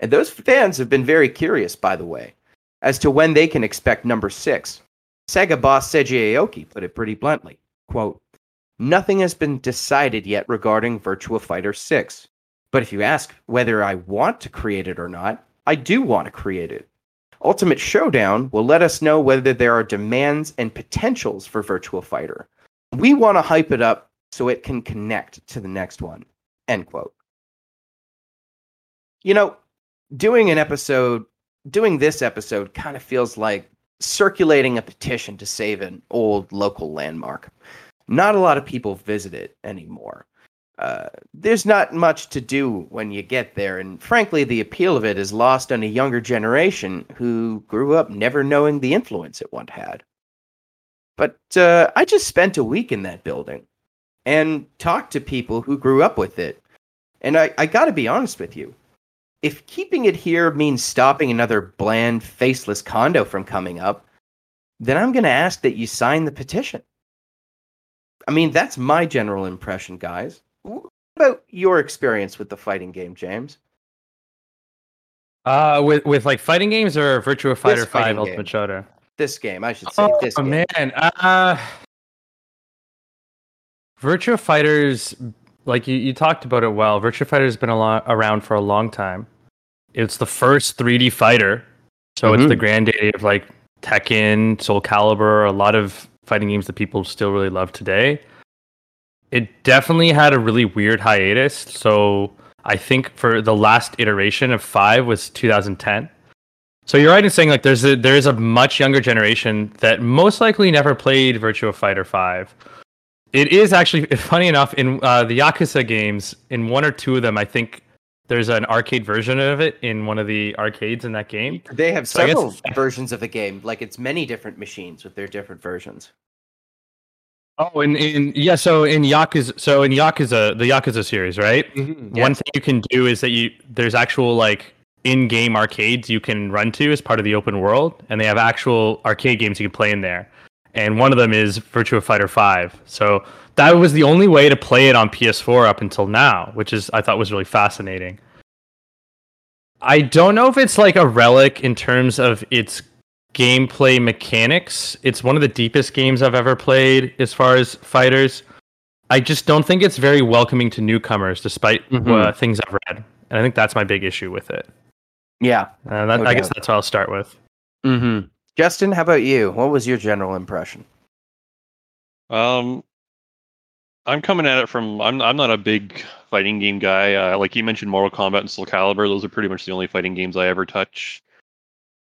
And those fans have been very curious, by the way, as to when they can expect number 6. Sega boss Seiji Aoki put it pretty bluntly, quote, "Nothing has been decided yet regarding Virtua Fighter 6, but if you ask whether I want to create it or not, I do want to create it. Ultimate Showdown will let us know whether there are demands and potentials for Virtua Fighter. We want to hype it up so it can connect to the next one." End quote. Doing this episode kind of feels like circulating a petition to save an old local landmark. Not a lot of people visit it anymore. There's not much to do when you get there, and frankly, the appeal of it is lost on a younger generation who grew up never knowing the influence it once had. But I just spent a week in that building and talked to people who grew up with it. And I gotta be honest with you, if keeping it here means stopping another bland, faceless condo from coming up, then I'm gonna ask that you sign the petition. I mean, that's my general impression, guys. What about your experience with the fighting game, James? With like fighting games or Virtua Fighter 5 Ultimate Showdown? This game, I should say. Oh man, Virtua Fighter's, like you talked about it well. Virtua Fighter's been around for a long time. It's the first 3D fighter, so It's the granddaddy of like Tekken, Soul Calibur, a lot of fighting games that people still really love today. It definitely had a really weird hiatus. So I think for the last iteration of 5 was 2010. So you're right in saying like there is a much younger generation that most likely never played Virtua Fighter 5. It is actually, funny enough, in the Yakuza games, in one or two of them, I think There's an arcade version of it in one of the arcades in that game. They have several versions of the game. Like, it's many different machines with their different versions. Oh, and yeah, so in Yakuza, the Yakuza series, right? Mm-hmm, yes. One thing you can do is that there's actual, like, in-game arcades you can run to as part of the open world, and they have actual arcade games you can play in there. And one of them is Virtua Fighter 5. So that was the only way to play it on PS4 up until now, which is I thought was really fascinating. I don't know if it's like a relic in terms of its gameplay mechanics. It's one of the deepest games I've ever played as far as fighters. I just don't think it's very welcoming to newcomers, despite things I've read. And I think that's my big issue with it. Yeah. I guess that's what I'll start with. Mm-hmm. Justin, how about you? What was your general impression? I'm coming at it from... I'm not a big fighting game guy. Like you mentioned, Mortal Kombat and Soul Calibur. Those are pretty much the only fighting games I ever touch.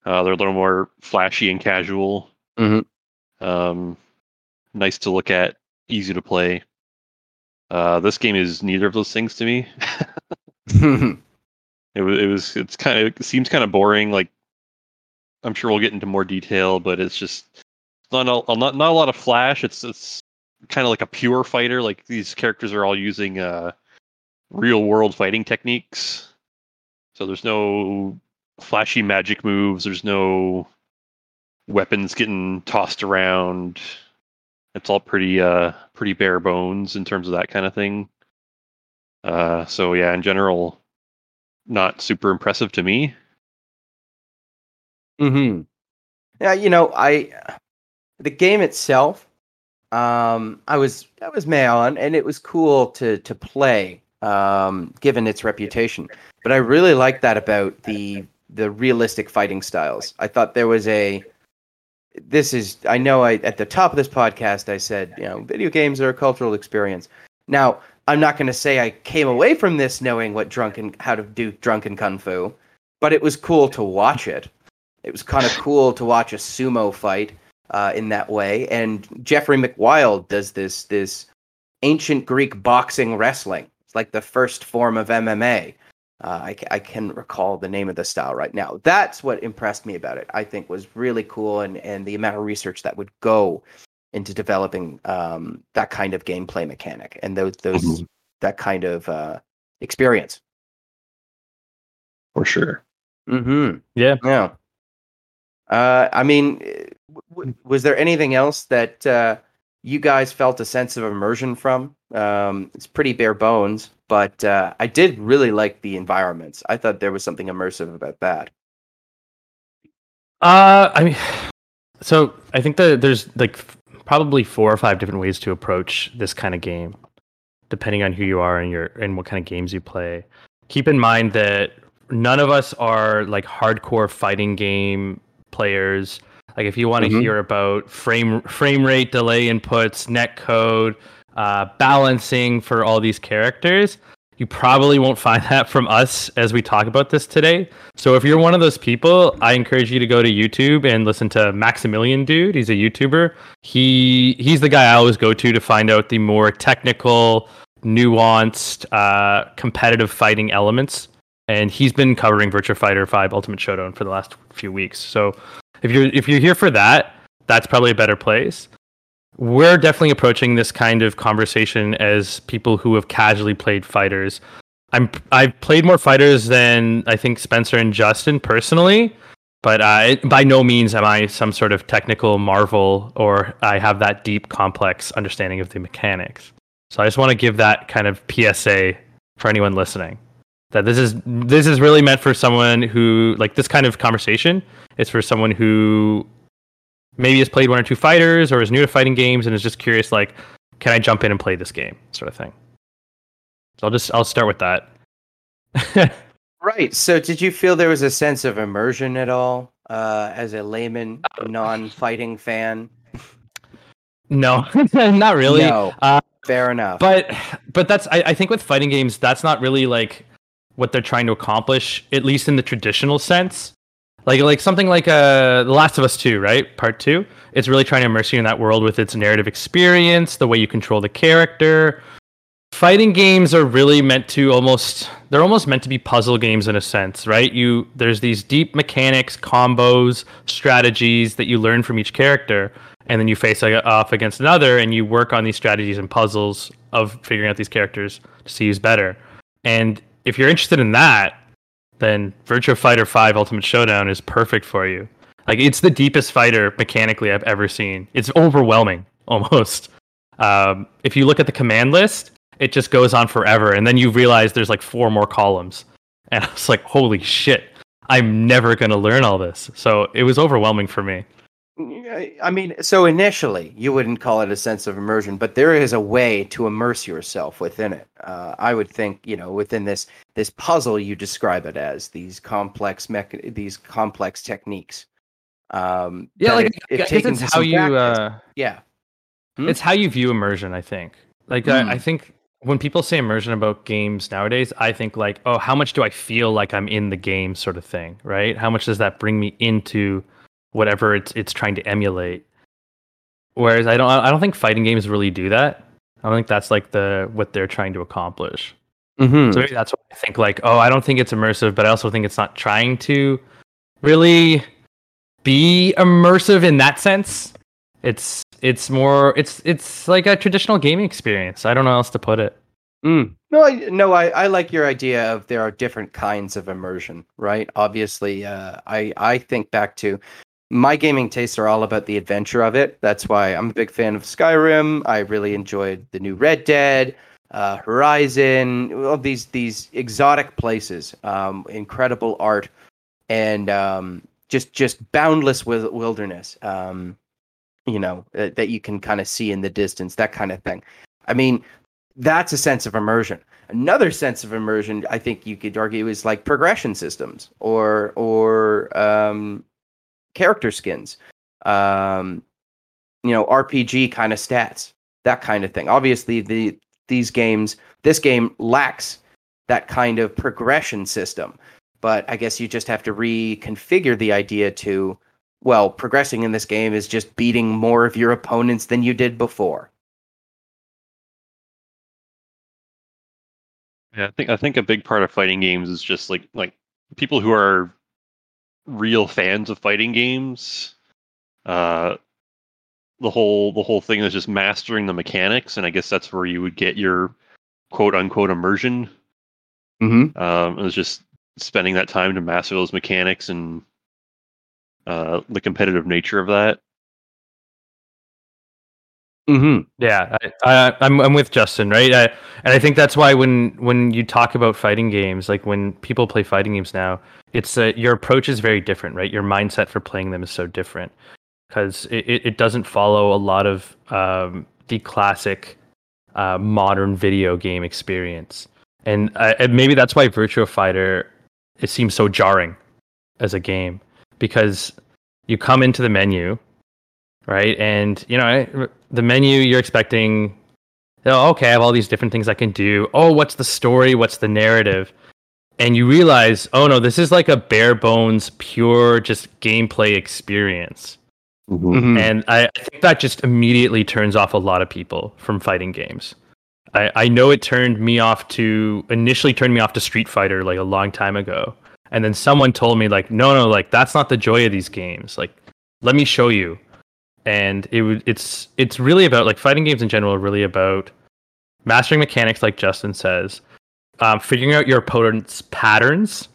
They're a little more flashy and casual. Mm-hmm. Nice to look at. Easy to play. This game is neither of those things to me. It seems kind of boring. Like, I'm sure we'll get into more detail, but it's just not a lot of flash. It's kind of like a pure fighter. Like, these characters are all using real world fighting techniques, so there's no flashy magic moves. There's no weapons getting tossed around. It's all pretty bare bones in terms of that kind of thing. So yeah, in general, not super impressive to me. Mm-hmm. Yeah, the game itself, I was meh on, and it was cool to play, given its reputation. But I really liked that about the realistic fighting styles. I thought there was at the top of this podcast I said, video games are a cultural experience. Now, I'm not going to say I came away from this knowing how to do drunken kung fu, but it was cool to watch it. It was kind of cool to watch a sumo fight in that way. And Jeffrey McWild does this ancient Greek boxing wrestling. It's like the first form of MMA. I can recall the name of the style right now. That's what impressed me about it, I think, was really cool. And the amount of research that would go into developing that kind of gameplay mechanic and those that kind of experience. For sure. Mm-hmm. Yeah. Yeah. Was there anything else that you guys felt a sense of immersion from? It's pretty bare bones, but I did really like the environments. I thought there was something immersive about that. So I think that there's like probably 4 or 5 different ways to approach this kind of game, depending on who you are and what kind of games you play. Keep in mind that none of us are like hardcore fighting game players. Like, if you want to hear about frame rate, delay inputs, net code, balancing for all these characters, you probably won't find that from us as we talk about this today. So if you're one of those people, I encourage you to go to YouTube and listen to Maximilian Dude. He's a YouTuber. He's the guy I always go to find out the more technical, nuanced, competitive fighting elements. And he's been covering Virtua Fighter 5 Ultimate Showdown for the last few weeks. So if you're here for that, that's probably a better place. We're definitely approaching this kind of conversation as people who have casually played fighters. I've played more fighters than I think Spencer and Justin personally, but by no means am I some sort of technical marvel or I have that deep, complex understanding of the mechanics. So I just want to give that kind of PSA for anyone listening. That this is really meant for someone who, like, this kind of conversation is for someone who maybe has played 1 or 2 fighters or is new to fighting games and is just curious, like, can I jump in and play this game sort of thing. So I'll start with that. Right. So did you feel there was a sense of immersion at all as a layman, non-fighting fan? No, not really. No, fair enough. But that's I think with fighting games, that's not really like what they're trying to accomplish, at least in the traditional sense. Like something like The Last of Us 2, right? Part 2. It's really trying to immerse you in that world with its narrative experience, the way you control the character. Fighting games are really meant to almost meant to be puzzle games in a sense, right? There's these deep mechanics, combos, strategies that you learn from each character, and then you face off against another, and you work on these strategies and puzzles of figuring out these characters to see who's better. And if you're interested in that, then Virtua Fighter 5 Ultimate Showdown is perfect for you. Like, it's the deepest fighter mechanically I've ever seen. It's overwhelming, almost. If you look at the command list, it just goes on forever, and then you realize there's like four more columns, and I was like, holy shit, I'm never going to learn all this. So it was overwhelming for me. I mean, so initially you wouldn't call it a sense of immersion, but there is a way to immerse yourself within it. I would think, within this puzzle you describe it as, these complex techniques. It's how you view immersion, I think. I think when people say immersion about games nowadays, I think like, oh, how much do I feel like I'm in the game sort of thing, right? How much does that bring me into whatever it's trying to emulate? Whereas I don't think fighting games really do that. I don't think that's like what they're trying to accomplish. Mm-hmm. So maybe that's why I think like, oh, I don't think it's immersive, but I also think it's not trying to really be immersive in that sense. It's like a traditional gaming experience. I don't know how else to put it. Mm. No, I like your idea of there are different kinds of immersion, right? Obviously, I think back to my gaming tastes are all about the adventure of it. That's why I'm a big fan of Skyrim. I really enjoyed the new Red Dead, Horizon, all these exotic places, incredible art, and just boundless wilderness. That you can kind of see in the distance, that kind of thing. I mean, that's a sense of immersion. Another sense of immersion, I think you could argue, is like progression systems or character skins, RPG kind of stats, that kind of thing. Obviously, this game lacks that kind of progression system, but I guess you just have to reconfigure the idea to, well, progressing in this game is just beating more of your opponents than you did before. Yeah, I think a big part of fighting games is just like people who are real fans of fighting games. The whole thing is just mastering the mechanics, and I guess that's where you would get your quote unquote immersion. Mm-hmm. It was just spending that time to master those mechanics and the competitive nature of that. Mm-hmm. Yeah, I'm with Justin, right? And I think that's why when you talk about fighting games, like when people play fighting games now, it's your approach is very different, right? Your mindset for playing them is so different because it doesn't follow a lot of the classic modern video game experience, and maybe that's why Virtua Fighter, it seems so jarring as a game. Because you come into the menu, right? And, the menu, you're expecting, okay, I have all these different things I can do. Oh, what's the story? What's the narrative? And you realize, oh, no, this is like a bare bones, pure just gameplay experience. Mm-hmm. And I think that just immediately turns off a lot of people from fighting games. I know it initially turned me off to Street Fighter like a long time ago. And then someone told me, like, no, like, that's not the joy of these games. Like, let me show you. And it's really about, like, fighting games in general are really about mastering mechanics, like Justin says, figuring out your opponent's patterns,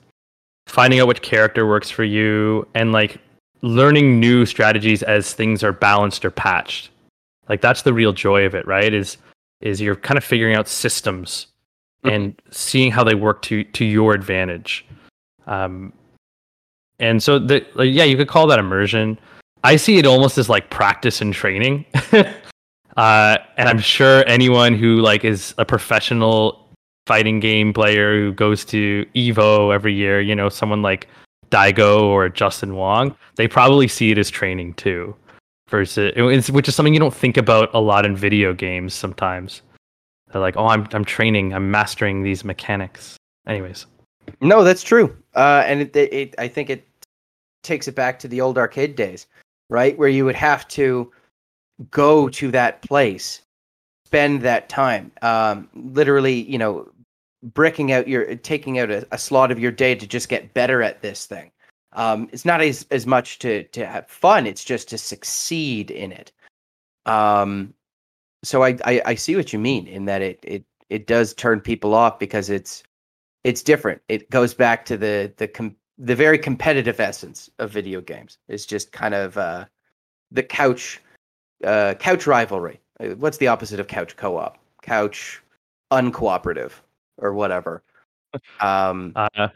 finding out which character works for you, and, like, learning new strategies as things are balanced or patched. Like, that's the real joy of it, right? Is you're kind of figuring out systems and seeing how they work to your advantage. And so you could call that immersion. I see it almost as like practice and training. And I'm sure anyone who like is a professional fighting game player who goes to Evo every year, someone like Daigo or Justin Wong, they probably see it as training too, which is something you don't think about a lot in video games sometimes. They're like, oh, I'm training, I'm mastering these mechanics. Anyways. No, that's true. And I think it takes it back to the old arcade days, right? Where you would have to go to that place, spend that time. Literally, you know, taking out a slot of your day to just get better at this thing. It's not as much to have fun. It's just to succeed in it. So I see what you mean in that it does turn people off because it's different. It goes back to the very competitive essence of video games. It's just kind of the couch rivalry. What's the opposite of couch co-op? Couch uncooperative or whatever. Yeah. I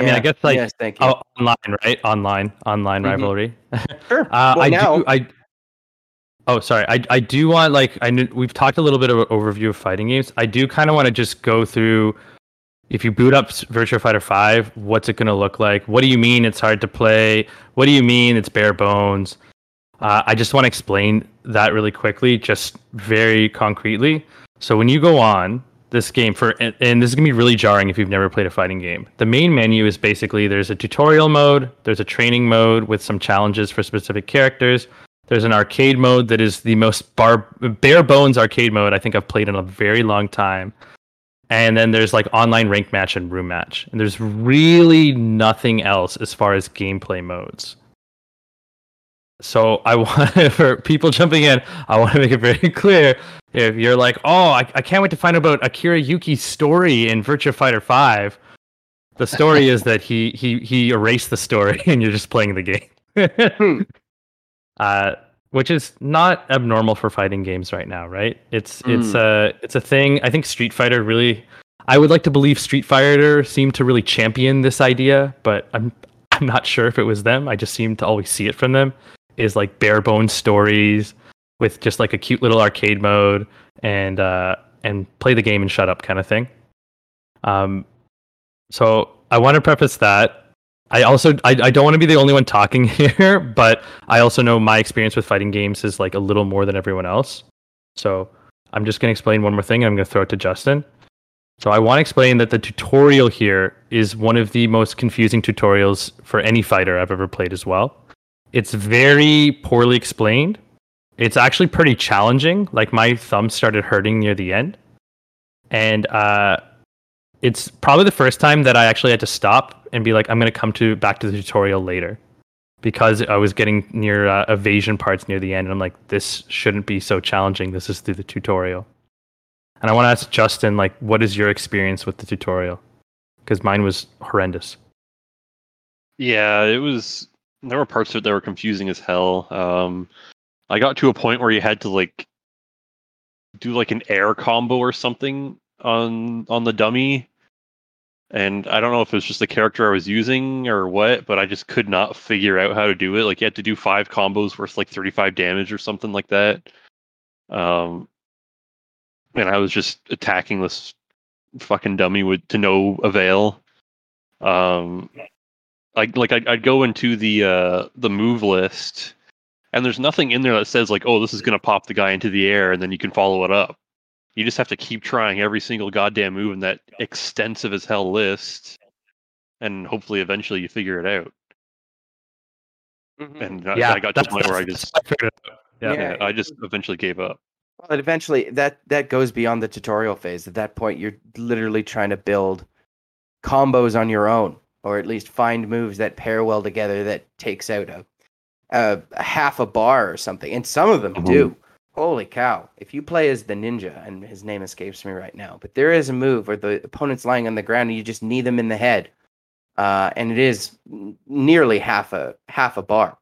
mean, I guess like online, right? Online mm-hmm. rivalry. Sure. I do want, like, we've talked a little bit of an overview of fighting games. I do kind of want to just go through, if you boot up Virtua Fighter 5, what's it going to look like? What do you mean it's hard to play? What do you mean it's bare bones? I just want to explain that really quickly, just very concretely. So when you go on this game, and this is going to be really jarring if you've never played a fighting game. The main menu is basically there's a tutorial mode, there's a training mode with some challenges for specific characters. There's an arcade mode that is the most bare bones arcade mode I think I've played in a very long time. And then there's like online rank match and room match. And there's really nothing else as far as gameplay modes. So for people jumping in, I want to make it very clear. If you're like, oh, I can't wait to find out about Akira Yuki's story in Virtua Fighter 5. The story is that he erased the story and you're just playing the game. Which is not abnormal for fighting games right now, right? It's a thing. I think Street Fighter really. I would like to believe Street Fighter seemed to really champion this idea, but I'm not sure if it was them. I just seem to always see it from them. Is like bare bones stories with just like a cute little arcade mode and play the game and shut up kind of thing. So I want to preface that. I don't want to be the only one talking here, but I also know my experience with fighting games is like a little more than everyone else. So I'm just going to explain one more thing, and I'm going to throw it to Justin. So I want to explain that the tutorial here is one of the most confusing tutorials for any fighter I've ever played as well. It's very poorly explained. It's actually pretty challenging. Like my thumb started hurting near the end. And it's probably the first time that I actually had to stop and be like, I'm going to come back to the tutorial later, because I was getting near evasion parts near the end. And I'm like, this shouldn't be so challenging. This is through the tutorial. And I want to ask Justin, like, what is your experience with the tutorial? Because mine was horrendous. Yeah, it was. There were parts of it that were confusing as hell. I got to a point where you had to like do like an air combo or something on the dummy. And I don't know if it was just the character I was using or what, but I just could not figure out how to do it. Like you had to do 5 combos worth like 35 damage or something like that. And I was just attacking this fucking dummy to no avail. I'd go into the move list, and there's nothing in there that says like, oh, this is gonna pop the guy into the air, and then you can follow it up. You just have to keep trying every single goddamn move in that extensive as hell list, and hopefully eventually you figure it out. Mm-hmm. And yeah, I got to the point where I just I just eventually gave up. But eventually that goes beyond the tutorial phase. At that point, you're literally trying to build combos on your own, or at least find moves that pair well together that takes out a half a bar or something. And some of them mm-hmm. do. Holy cow. If you play as the ninja, and his name escapes me right now, but there is a move where the opponent's lying on the ground and you just knee them in the head. And it is nearly half a bar.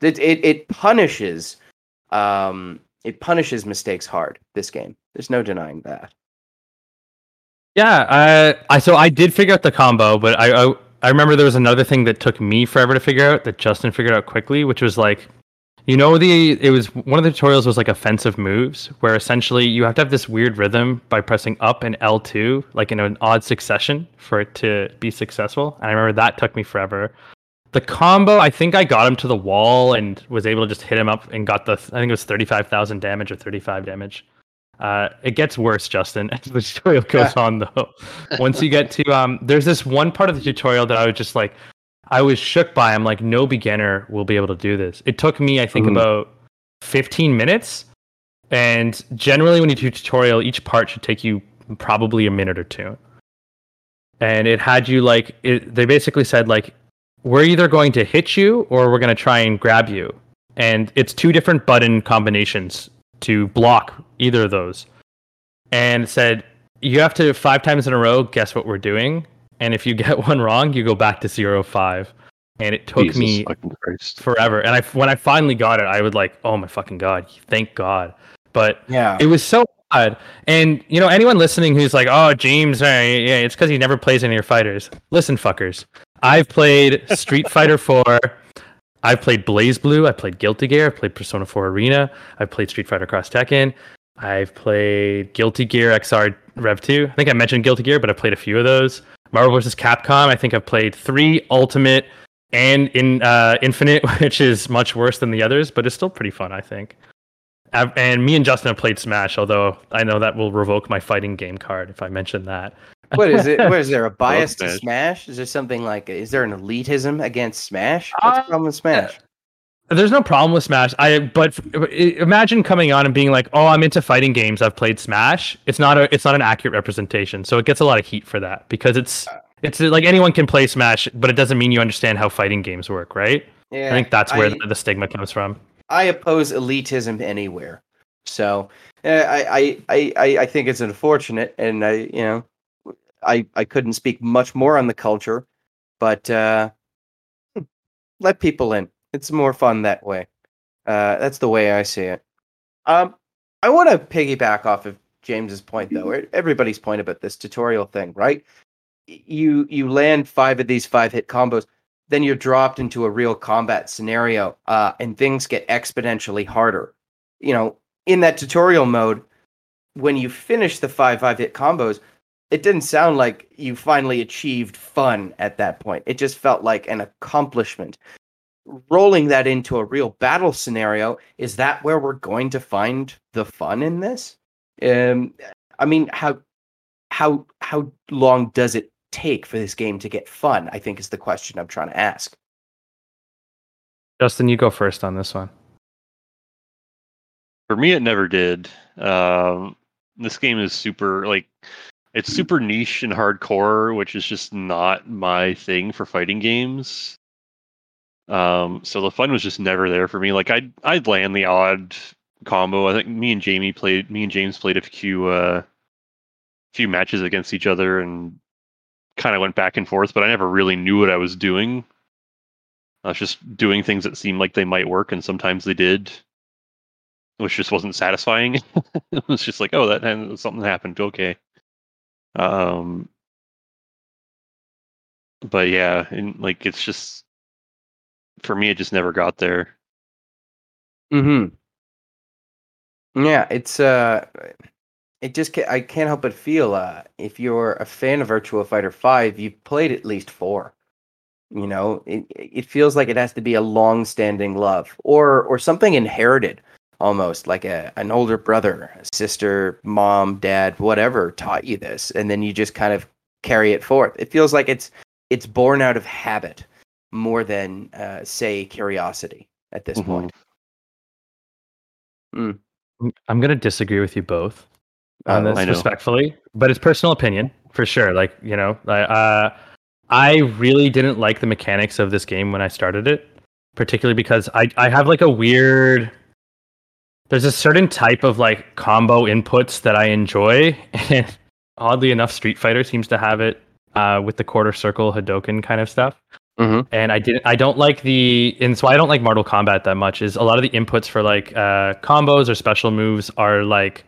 It punishes mistakes hard, this game. There's no denying that. Yeah, so I did figure out the combo, but I remember there was another thing that took me forever to figure out that Justin figured out quickly, which was like, you know, it was one of the tutorials was like offensive moves, where essentially you have to have this weird rhythm by pressing up and L2, like in an odd succession for it to be successful. And I remember that took me forever. The combo, I think I got him to the wall and was able to just hit him up and got the, I think it was 35,000 damage or 35 damage. It gets worse, Justin, as the tutorial goes on, though. Once you get to, there's this one part of the tutorial that I was just like, I was shook by. I'm like, no beginner will be able to do this. It took me, I think, about 15 minutes. And generally when you do tutorial, each part should take you probably a minute or two. And it had you like, they basically said like, we're either going to hit you or we're going to try and grab you. And it's two different button combinations to block either of those. And it said, you have to 5 times in a row guess what we're doing. And if you get one wrong, you go back to 0-5. And it took me forever. And when I finally got it, I was like, oh my fucking God, thank God. But yeah, it was so odd. And, you know, anyone listening who's like, oh, James, yeah, it's because he never plays any of your fighters. Listen, fuckers. I've played Street Fighter 4. I've played BlazBlue. I played Guilty Gear. I've played Persona 4 Arena. I've played Street Fighter Cross Tekken. I've played Guilty Gear XR Rev 2. I think I mentioned Guilty Gear, but I've played a few of those. Marvel vs. Capcom. I think I've played 3 Ultimate. And in Infinite, which is much worse than the others, but it's still pretty fun, I think. And me and Justin have played Smash, although I know that will revoke my fighting game card if I mention that. What is it? What is there, a bias to Smash? Is there something like, is there an elitism against Smash? What's the problem with Smash? There's no problem with Smash. But imagine coming on and being like, oh, I'm into fighting games. I've played Smash. It's not an accurate representation, so it gets a lot of heat for that because it's like anyone can play Smash, but it doesn't mean you understand how fighting games work, right? Yeah, I think that's where the stigma comes from. I oppose elitism anywhere, so I think it's unfortunate, and I couldn't speak much more on the culture, but let people in. It's more fun that way. That's the way I see it. I want to piggyback off of James's point, though, or everybody's point about this tutorial thing, right? You land 5 of these 5-hit combos, then you're dropped into a real combat scenario, and things get exponentially harder. You know, in that tutorial mode, when you finish the 5-5-hit combos, it didn't sound like you finally achieved fun at that point. It just felt like an accomplishment. Rolling that into a real battle scenario, is that where we're going to find the fun in this? I mean, how long does it take for this game to get fun, I think, is the question I'm trying to ask. Justin, you go first on this one. For me, it never did. This game is super, like, it's super niche and hardcore, which is just not my thing for fighting games. So the fun was just never there for me. Like, I'd land the odd combo. I think me and James played a few matches against each other and kind of went back and forth, but I never really knew what I was doing. I was just doing things that seemed like they might work, and sometimes they did, which just wasn't satisfying. It was just like, oh, that something happened. Okay. But yeah, and like, it's just, for me, it just never got there. Mm-hmm. Yeah, it's it just I can't help but feel if you're a fan of Virtua Fighter 5, you've played at least 4. You know, it feels like it has to be a long-standing love or something inherited, almost like an older brother, a sister, mom, dad, whatever taught you this, and then you just kind of carry it forth. It feels like it's born out of habit more than say curiosity at this point. Mm. I'm going to disagree with you both on this, respectfully, but it's personal opinion for sure. Like, you know, I really didn't like the mechanics of this game when I started it, particularly because I have like a weird, there's a certain type of like combo inputs that I enjoy, and oddly enough, Street Fighter seems to have it with the quarter circle Hadouken kind of stuff. Mm-hmm. And I don't like Mortal Kombat that much. Is a lot of the inputs for like combos or special moves are like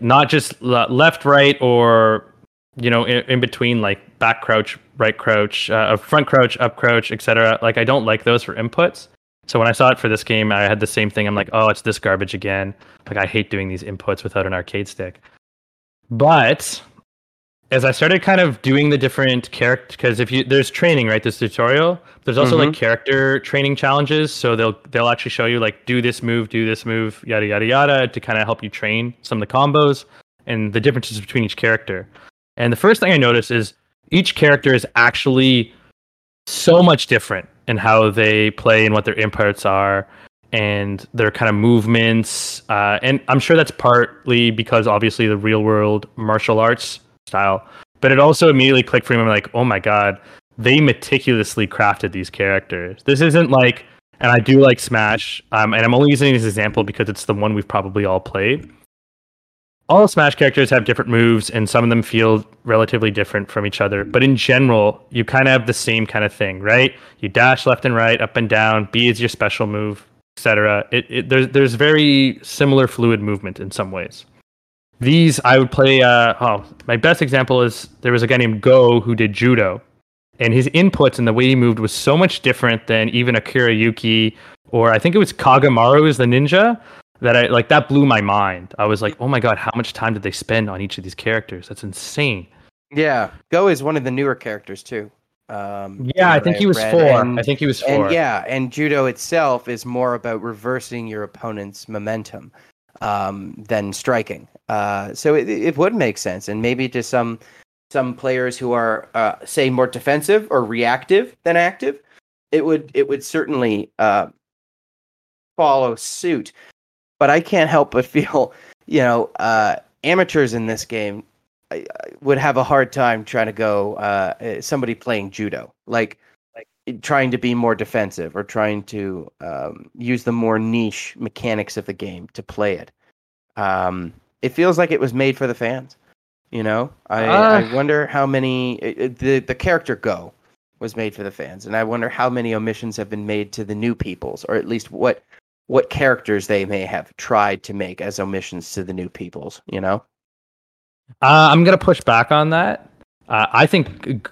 not just left, right, or, you know, in between, like back crouch, right crouch, front crouch, up crouch, etc. Like, I don't like those for inputs. So when I saw it for this game, I had the same thing. I'm like, oh, it's this garbage again. Like, I hate doing these inputs without an arcade stick. But as I started kind of doing the different character, because there's training, right? This tutorial, there's also like character training challenges. So they'll actually show you like, do this move, yada yada yada, to kind of help you train some of the combos and the differences between each character. And the first thing I noticed is each character is actually so much different in how they play and what their inputs are. and their kind of movements. And I'm sure that's partly because obviously the real world martial arts style, but it also immediately clicked for me. I'm like, oh my God, they meticulously crafted these characters. This isn't like, and I do like Smash, and I'm only using this example because it's the one we've probably all played. All Smash characters have different moves, and some of them feel relatively different from each other. But in general, you kind of have the same kind of thing, right? You dash left and right, up and down. B is your special move, etc. There's very similar fluid movement in some ways. These, I would play... my best example is there was a guy named Go who did judo. And his inputs and the way he moved was so much different than even Akira Yuki, or I think it was Kagamaru is the ninja, that I like, that blew my mind. I was like, oh my God, how much time did they spend on each of these characters? That's insane. Yeah. Go is one of the newer characters too. I think he was four. And, I think he was four. And judo itself is more about reversing your opponent's momentum than striking. So it would make sense. And maybe to some players who are, say, more defensive or reactive than active, it would certainly follow suit. But I can't help but feel, amateurs in this game would have a hard time trying to go, somebody playing judo, like trying to be more defensive or trying to use the more niche mechanics of the game to play it. It feels like it was made for the fans, I wonder how many the character Go was made for the fans, and I wonder how many omissions have been made to the new peoples, or at least what characters they may have tried to make as omissions to the new peoples, I'm going to push back on that. I think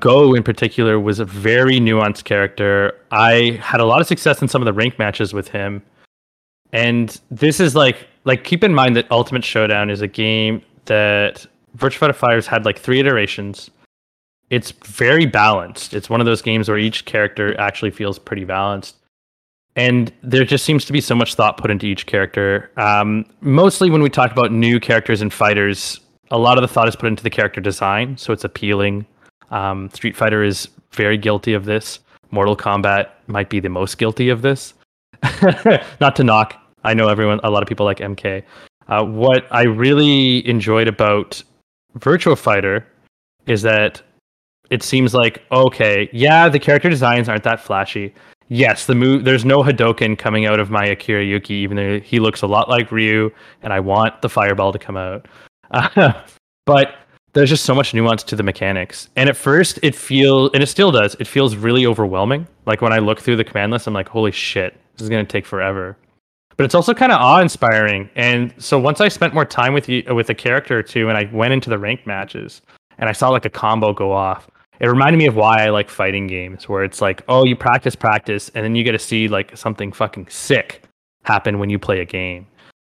Go in particular was a very nuanced character. I had a lot of success in some of the rank matches with him. And this is like keep in mind that Ultimate Showdown is a game that Virtua Fighter 5's had like 3 iterations. It's very balanced. It's one of those games where each character actually feels pretty balanced. And there just seems to be so much thought put into each character. Mostly when we talk about new characters and fighters, a lot of the thought is put into the character design, so it's appealing. Street Fighter is very guilty of this. Mortal Kombat might be the most guilty of this. Not to knock. I know a lot of people like MK. What I really enjoyed about Virtua Fighter is that it seems like, okay, yeah, the character designs aren't that flashy. Yes, there's no Hadouken coming out of my Akira Yuki, even though he looks a lot like Ryu, and I want the fireball to come out. But there's just so much nuance to the mechanics. And at first, and it still does, it feels really overwhelming. Like when I look through the command list, I'm like, holy shit, this is going to take forever. But it's also kind of awe-inspiring. And so once I spent more time with a character or two, and I went into the ranked matches, and I saw like a combo go off, it reminded me of why I like fighting games, where it's like, oh, you practice, and then you get to see like something fucking sick happen when you play a game.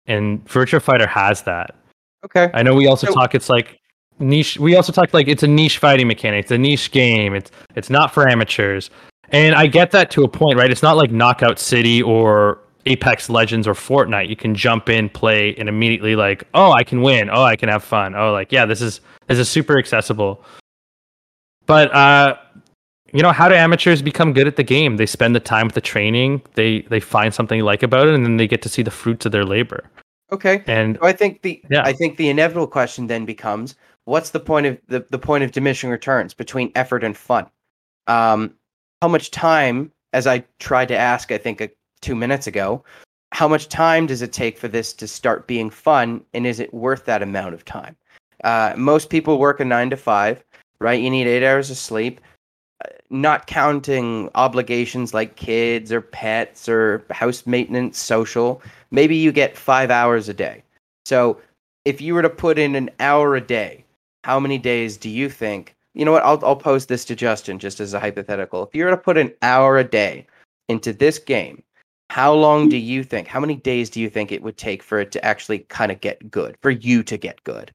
And Virtua Fighter has that. Okay. I know we also talk, it's like niche. We also talk like it's a niche fighting mechanic. It's a niche game. It's not for amateurs. And I get that to a point, right? It's not like Knockout City or Apex Legends or Fortnite. You can jump in, play, and immediately like, oh, I can win. Oh, I can have fun. Oh, like, yeah, this is super accessible. But, how do amateurs become good at the game? They spend the time with the training. They find something they like about it, and then they get to see the fruits of their labor. Okay. And so I think the inevitable question then becomes, what's the point of the point of diminishing returns between effort and fun? How much time, as I tried to ask, I think 2 minutes ago, how much time does it take for this to start being fun? And is it worth that amount of time? Most people work a 9 to 5. Right, you need 8 hours of sleep, not counting obligations like kids or pets or house maintenance, social. Maybe you get 5 hours a day. So if you were to put in an hour a day, how many days do you think? You know what? I'll pose this to Justin just as a hypothetical. If you were to put an hour a day into this game, how many days do you think it would take for it to actually kind of get good, for you to get good?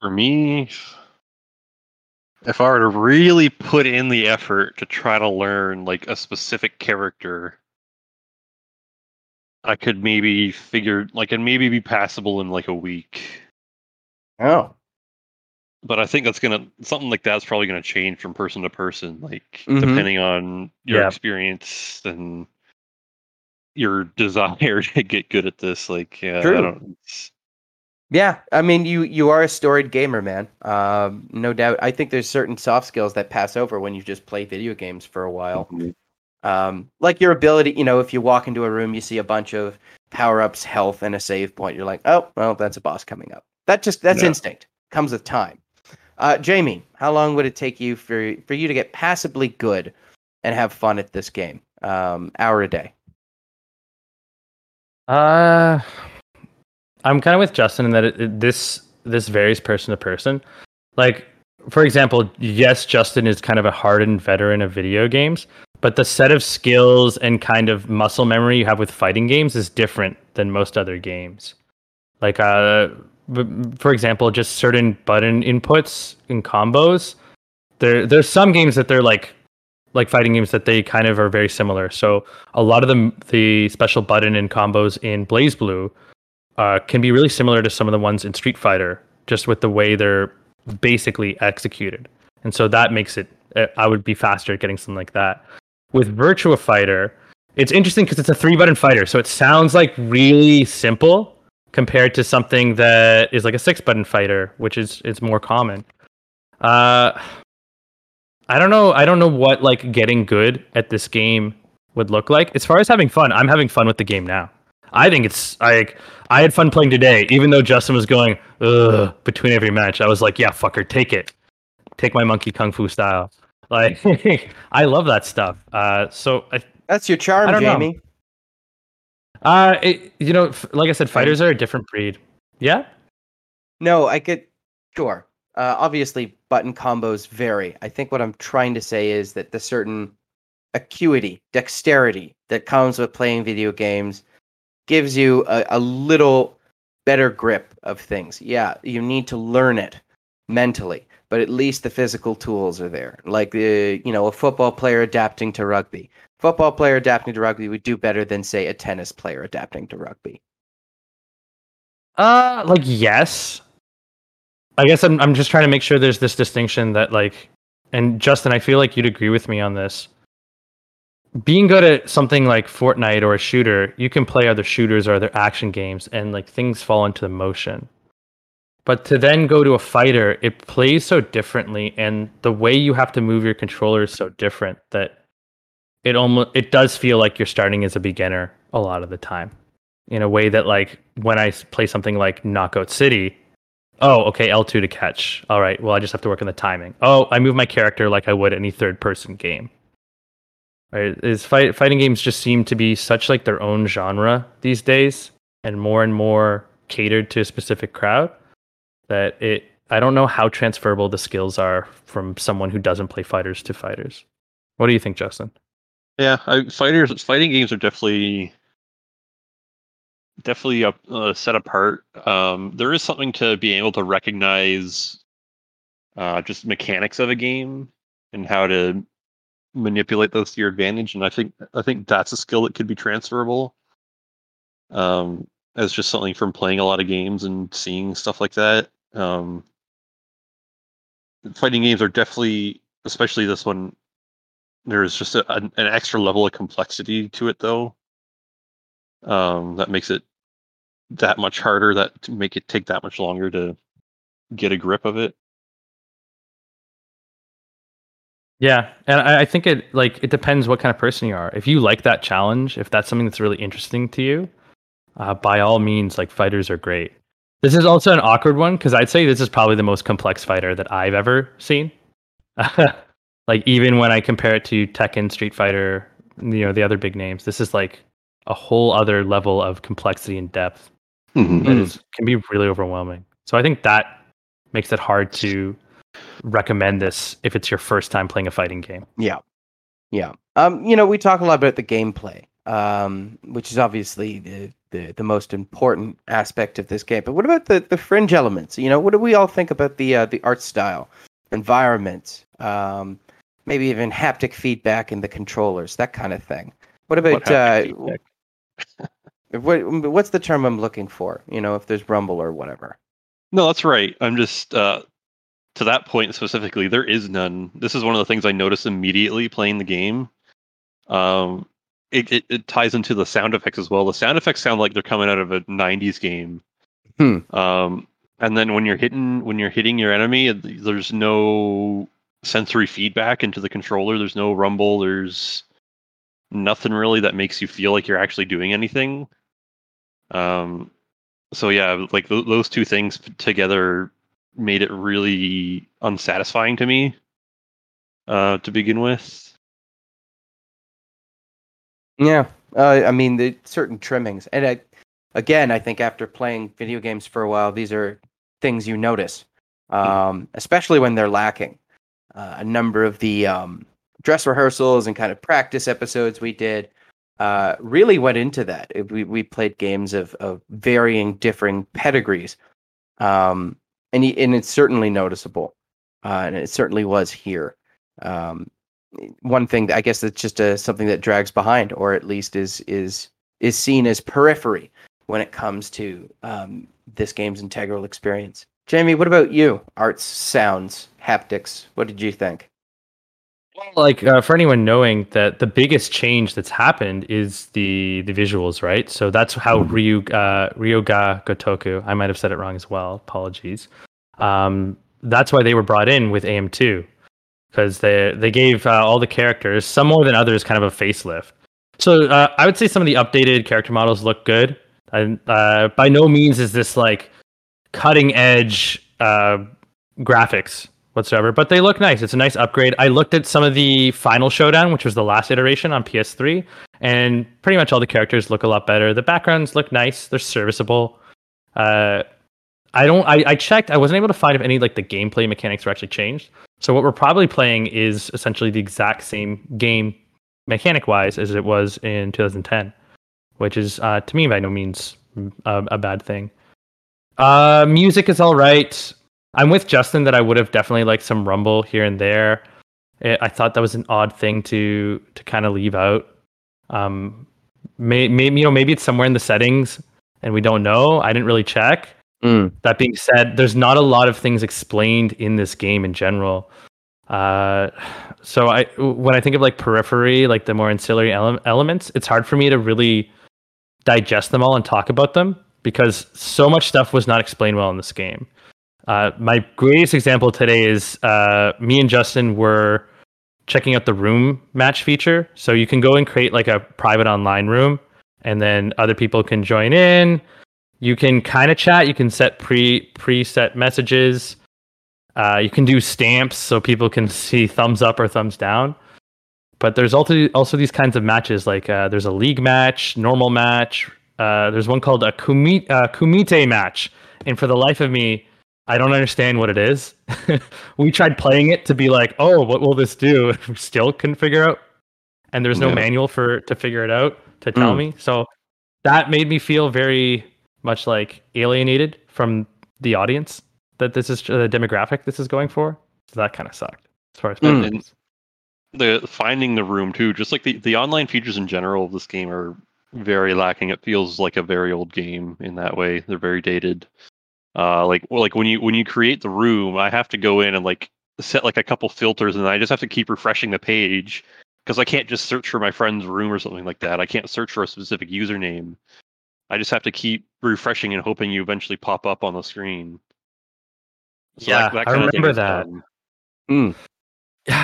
For me, if I were to really put in the effort to try to learn like a specific character, I could maybe figure like and maybe be passable in like a week. Oh, but I think something like that's probably gonna change from person to person, like depending on your experience and your desire to get good at this. Like, true. Yeah, I mean, you are a storied gamer, man. No doubt. I think there's certain soft skills that pass over when you just play video games for a while. Mm-hmm. Like your ability, if you walk into a room, you see a bunch of power-ups, health, and a save point. You're like, oh, well, that's a boss coming up. That's instinct. Comes with time. Jamie, how long would it take you for you to get passably good and have fun at this game? Hour a day. I'm kind of with Justin in that this varies person to person. Like, for example, yes, Justin is kind of a hardened veteran of video games, but the set of skills and kind of muscle memory you have with fighting games is different than most other games. Like, for example, just certain button inputs and combos. There's some games that they're like fighting games that they kind of are very similar. So a lot of the special button and combos in BlazBlue can be really similar to some of the ones in Street Fighter, just with the way they're basically executed. And so that makes it, I would be faster at getting something like that. With Virtua Fighter, it's interesting because it's a 3-button fighter, so it sounds like really simple compared to something that is like a 6-button fighter, which is more common. I don't know what getting good at this game would look like. As far as having fun, I'm having fun with the game now. I think it's like I had fun playing today, even though Justin was going ugh between every match. I was like, yeah, fucker, take it, take my monkey kung fu style. Like, I love that stuff. That's your charm, Jamie. Like I said, fighters are a different breed. Yeah. No, I could. Sure. Obviously, button combos vary. I think what I'm trying to say is that the certain acuity, dexterity that comes with playing video games gives you a little better grip of things. Yeah, you need to learn it mentally, but at least the physical tools are there. Like a football player adapting to rugby. Football player adapting to rugby would do better than, say, a tennis player adapting to rugby. Yes. I guess I'm just trying to make sure there's this distinction that, and Justin, I feel like you'd agree with me on this. Being good at something like Fortnite or a shooter, you can play other shooters or other action games, and things fall into the motion. But to then go to a fighter, it plays so differently, and the way you have to move your controller is so different that it does feel like you're starting as a beginner a lot of the time. In a way that, when I play something like Knockout City, oh, okay, L2 to catch. All right, well, I just have to work on the timing. Oh, I move my character like I would any third-person game. Right? Fighting games just seem to be such their own genre these days, and more catered to a specific crowd, that I don't know how transferable the skills are from someone who doesn't play fighters to fighters. What do you think, Justin? Yeah, fighting games are definitely set apart. There is something to being able to recognize just mechanics of a game and how to manipulate those to your advantage, and I think that's a skill that could be transferable as just something from playing a lot of games and seeing stuff like that. Fighting games are definitely, especially this one, there's just an extra level of complexity to it, though. That makes it that much harder, that to make it take that much longer to get a grip of it. Yeah, and I think it it depends what kind of person you are. If you like that challenge, if that's something that's really interesting to you, by all means, fighters are great. This is also an awkward one because I'd say this is probably the most complex fighter that I've ever seen. Even when I compare it to Tekken, Street Fighter, the other big names, this is a whole other level of complexity and depth that can be really overwhelming. So I think that makes it hard to recommend this if it's your first time playing a fighting game. Yeah. Yeah. We talk a lot about the gameplay, which is obviously the most important aspect of this game. But what about the fringe elements? What do we all think about the art style, environment, maybe even haptic feedback in the controllers, that kind of thing? What about what's the term I'm looking for? If there's rumble or whatever. No, that's right. I'm just to that point specifically, there is none. This is one of the things I noticed immediately playing the game. it ties into the sound effects as well. The sound effects sound like they're coming out of a 90s game. And then when you're hitting your enemy, there's no sensory feedback into the controller. There's no rumble. There's nothing really that makes you feel like you're actually doing anything. So yeah, like those two things together made it really unsatisfying to me to begin with. Yeah, I mean, the certain trimmings, and I think after playing video games for a while, these are things you notice, especially when they're lacking. A number of the dress rehearsals and kind of practice episodes we did really went into that. We played games of varying, differing pedigrees, and it's certainly noticeable, and it certainly was here. One thing, I guess, that's just something that drags behind, or at least is seen as periphery when it comes to this game's integral experience. Jamie, what about you? Arts, sounds, haptics. What did you think? Well, like for anyone knowing that the biggest change that's happened is the visuals, right? So that's how Ryoga Gotoku. I might have said it wrong as well. Apologies. That's why they were brought in with AM2. Because they gave all the characters, some more than others, kind of a facelift. So I would say some of the updated character models look good. And by no means is this like cutting edge graphics whatsoever, but they look nice. It's a nice upgrade. I looked at some of the Final Showdown, which was the last iteration on PS3, and pretty much all the characters look a lot better. The backgrounds look nice. They're serviceable. I checked. I wasn't able to find if any like the gameplay mechanics were actually changed. So what we're probably playing is essentially the exact same game mechanic-wise as it was in 2010, which is, to me, by no means a bad thing. Music is all right. I'm with Justin that I would have definitely liked some rumble here and there. I thought that was an odd thing to kind of leave out. Maybe it's somewhere in the settings, and we don't know. I didn't really check. That being said, there's not a lot of things explained in this game in general. So when I think of like periphery, like the more ancillary elements, it's hard for me to really digest them all and talk about them because so much stuff was not explained well in this game. My greatest example today is me and Justin were checking out the room match feature. So you can go and create like a private online room and then other people can join in. You can kind of chat. You can set preset messages. You can do stamps so people can see thumbs up or thumbs down. But there's also these kinds of matches. Like there's a league match, normal match. There's one called a kumite match. And for the life of me, I don't understand what it is. We tried playing it to be like, oh, what will this do? We still couldn't figure out. And there's no manual to figure it out to tell me. So that made me feel very much like alienated from the audience that this is the demographic this is going for. So that kind of sucked as far as the finding the room too, just like the online features in general of this game are very lacking. It feels like a very old game in that way. They're very dated. Like when you create the room, I have to go in and like set like a couple filters and I just have to keep refreshing the page because I can't just search for my friend's room or something like that. I can't search for a specific username. I just have to keep refreshing and hoping you eventually pop up on the screen. So yeah, that I remember that.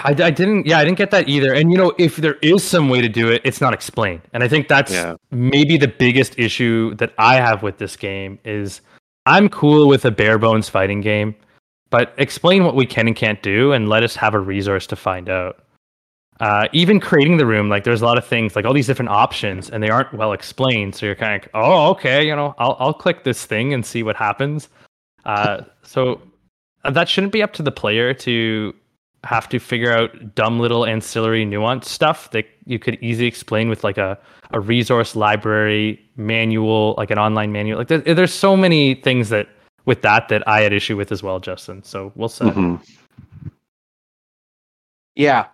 I didn't get that either. And, you know, if there is some way to do it, it's not explained. And I think that's maybe the biggest issue that I have with this game is I'm cool with a bare bones fighting game, but explain what we can and can't do and let us have a resource to find out. Even creating the room, like there's a lot of things, like all these different options, and they aren't well explained. So you're kind of like, oh, okay, you know, I'll click this thing and see what happens. So that shouldn't be up to the player to have to figure out dumb little ancillary nuance stuff that you could easily explain with like a resource library manual, like an online manual. Like there's so many things that with that I had issue with as well, Justin. So we'll see. Mm-hmm. Yeah.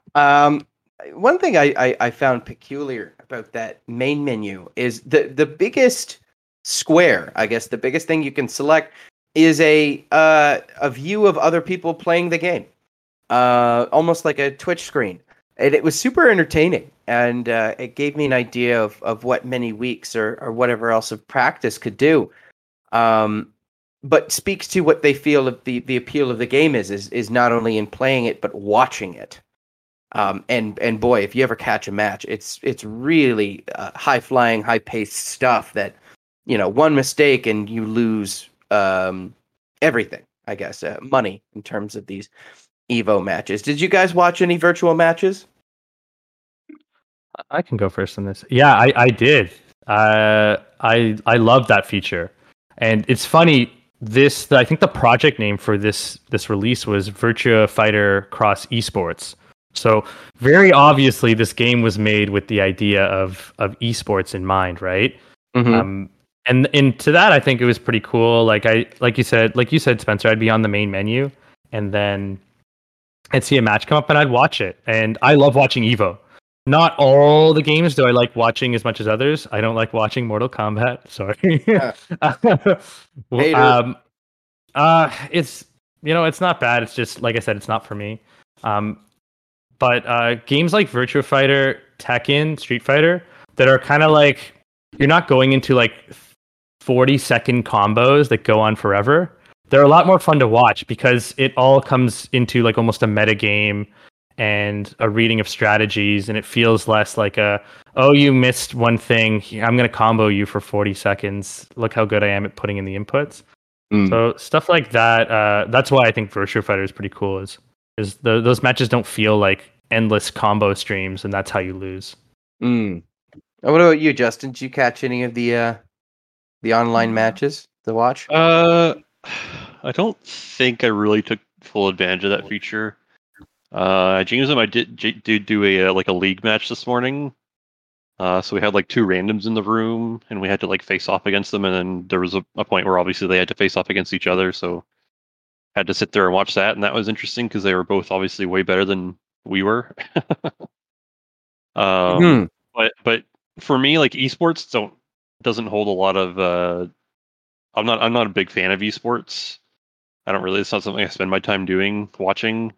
One thing I found peculiar about that main menu is the biggest square, I guess, the biggest thing you can select is a view of other people playing the game, almost like a Twitch screen. And it was super entertaining. And it gave me an idea of what many weeks or whatever else of practice could do. But speaks to what they feel of the appeal of the game is not only in playing it, but watching it. And boy, if you ever catch a match, it's really high-flying, high-paced stuff that, you know, one mistake and you lose everything, I guess, money in terms of these Evo matches. Did you guys watch any virtual matches? I can go first on this. Yeah, I did. I love that feature. And it's funny, this I think the project name for this release was Virtua Fighter Cross Esports. So very obviously this game was made with the idea of esports in mind, right? Mm-hmm. And to that I think it was pretty cool. Like you said, Spencer, I'd be on the main menu and then I'd see a match come up and I'd watch it. And I love watching Evo. Not all the games do I like watching as much as others. I don't like watching Mortal Kombat. Sorry. It's, you know, it's not bad. It's just, like I said, it's not for me. But games like Virtua Fighter, Tekken, Street Fighter, that are kind of like, you're not going into like 40-second combos that go on forever. They're a lot more fun to watch because it all comes into like almost a meta game and a reading of strategies, and it feels less like you missed one thing, I'm going to combo you for 40 seconds. Look how good I am at putting in the inputs. Mm. So stuff like that, that's why I think Virtua Fighter is pretty cool, is those matches don't feel like endless combo streams, and that's how you lose. Mm. What about you, Justin? Did you catch any of the online matches to watch? I don't think I really took full advantage of that feature. James and I did do a league match this morning. So we had like two randoms in the room, and we had to like face off against them. And then there was a point where obviously they had to face off against each other. So had to sit there and watch that. And that was interesting because they were both obviously way better than we were. But for me, like esports doesn't hold a lot of, I'm not a big fan of esports. It's not something I spend my time watching.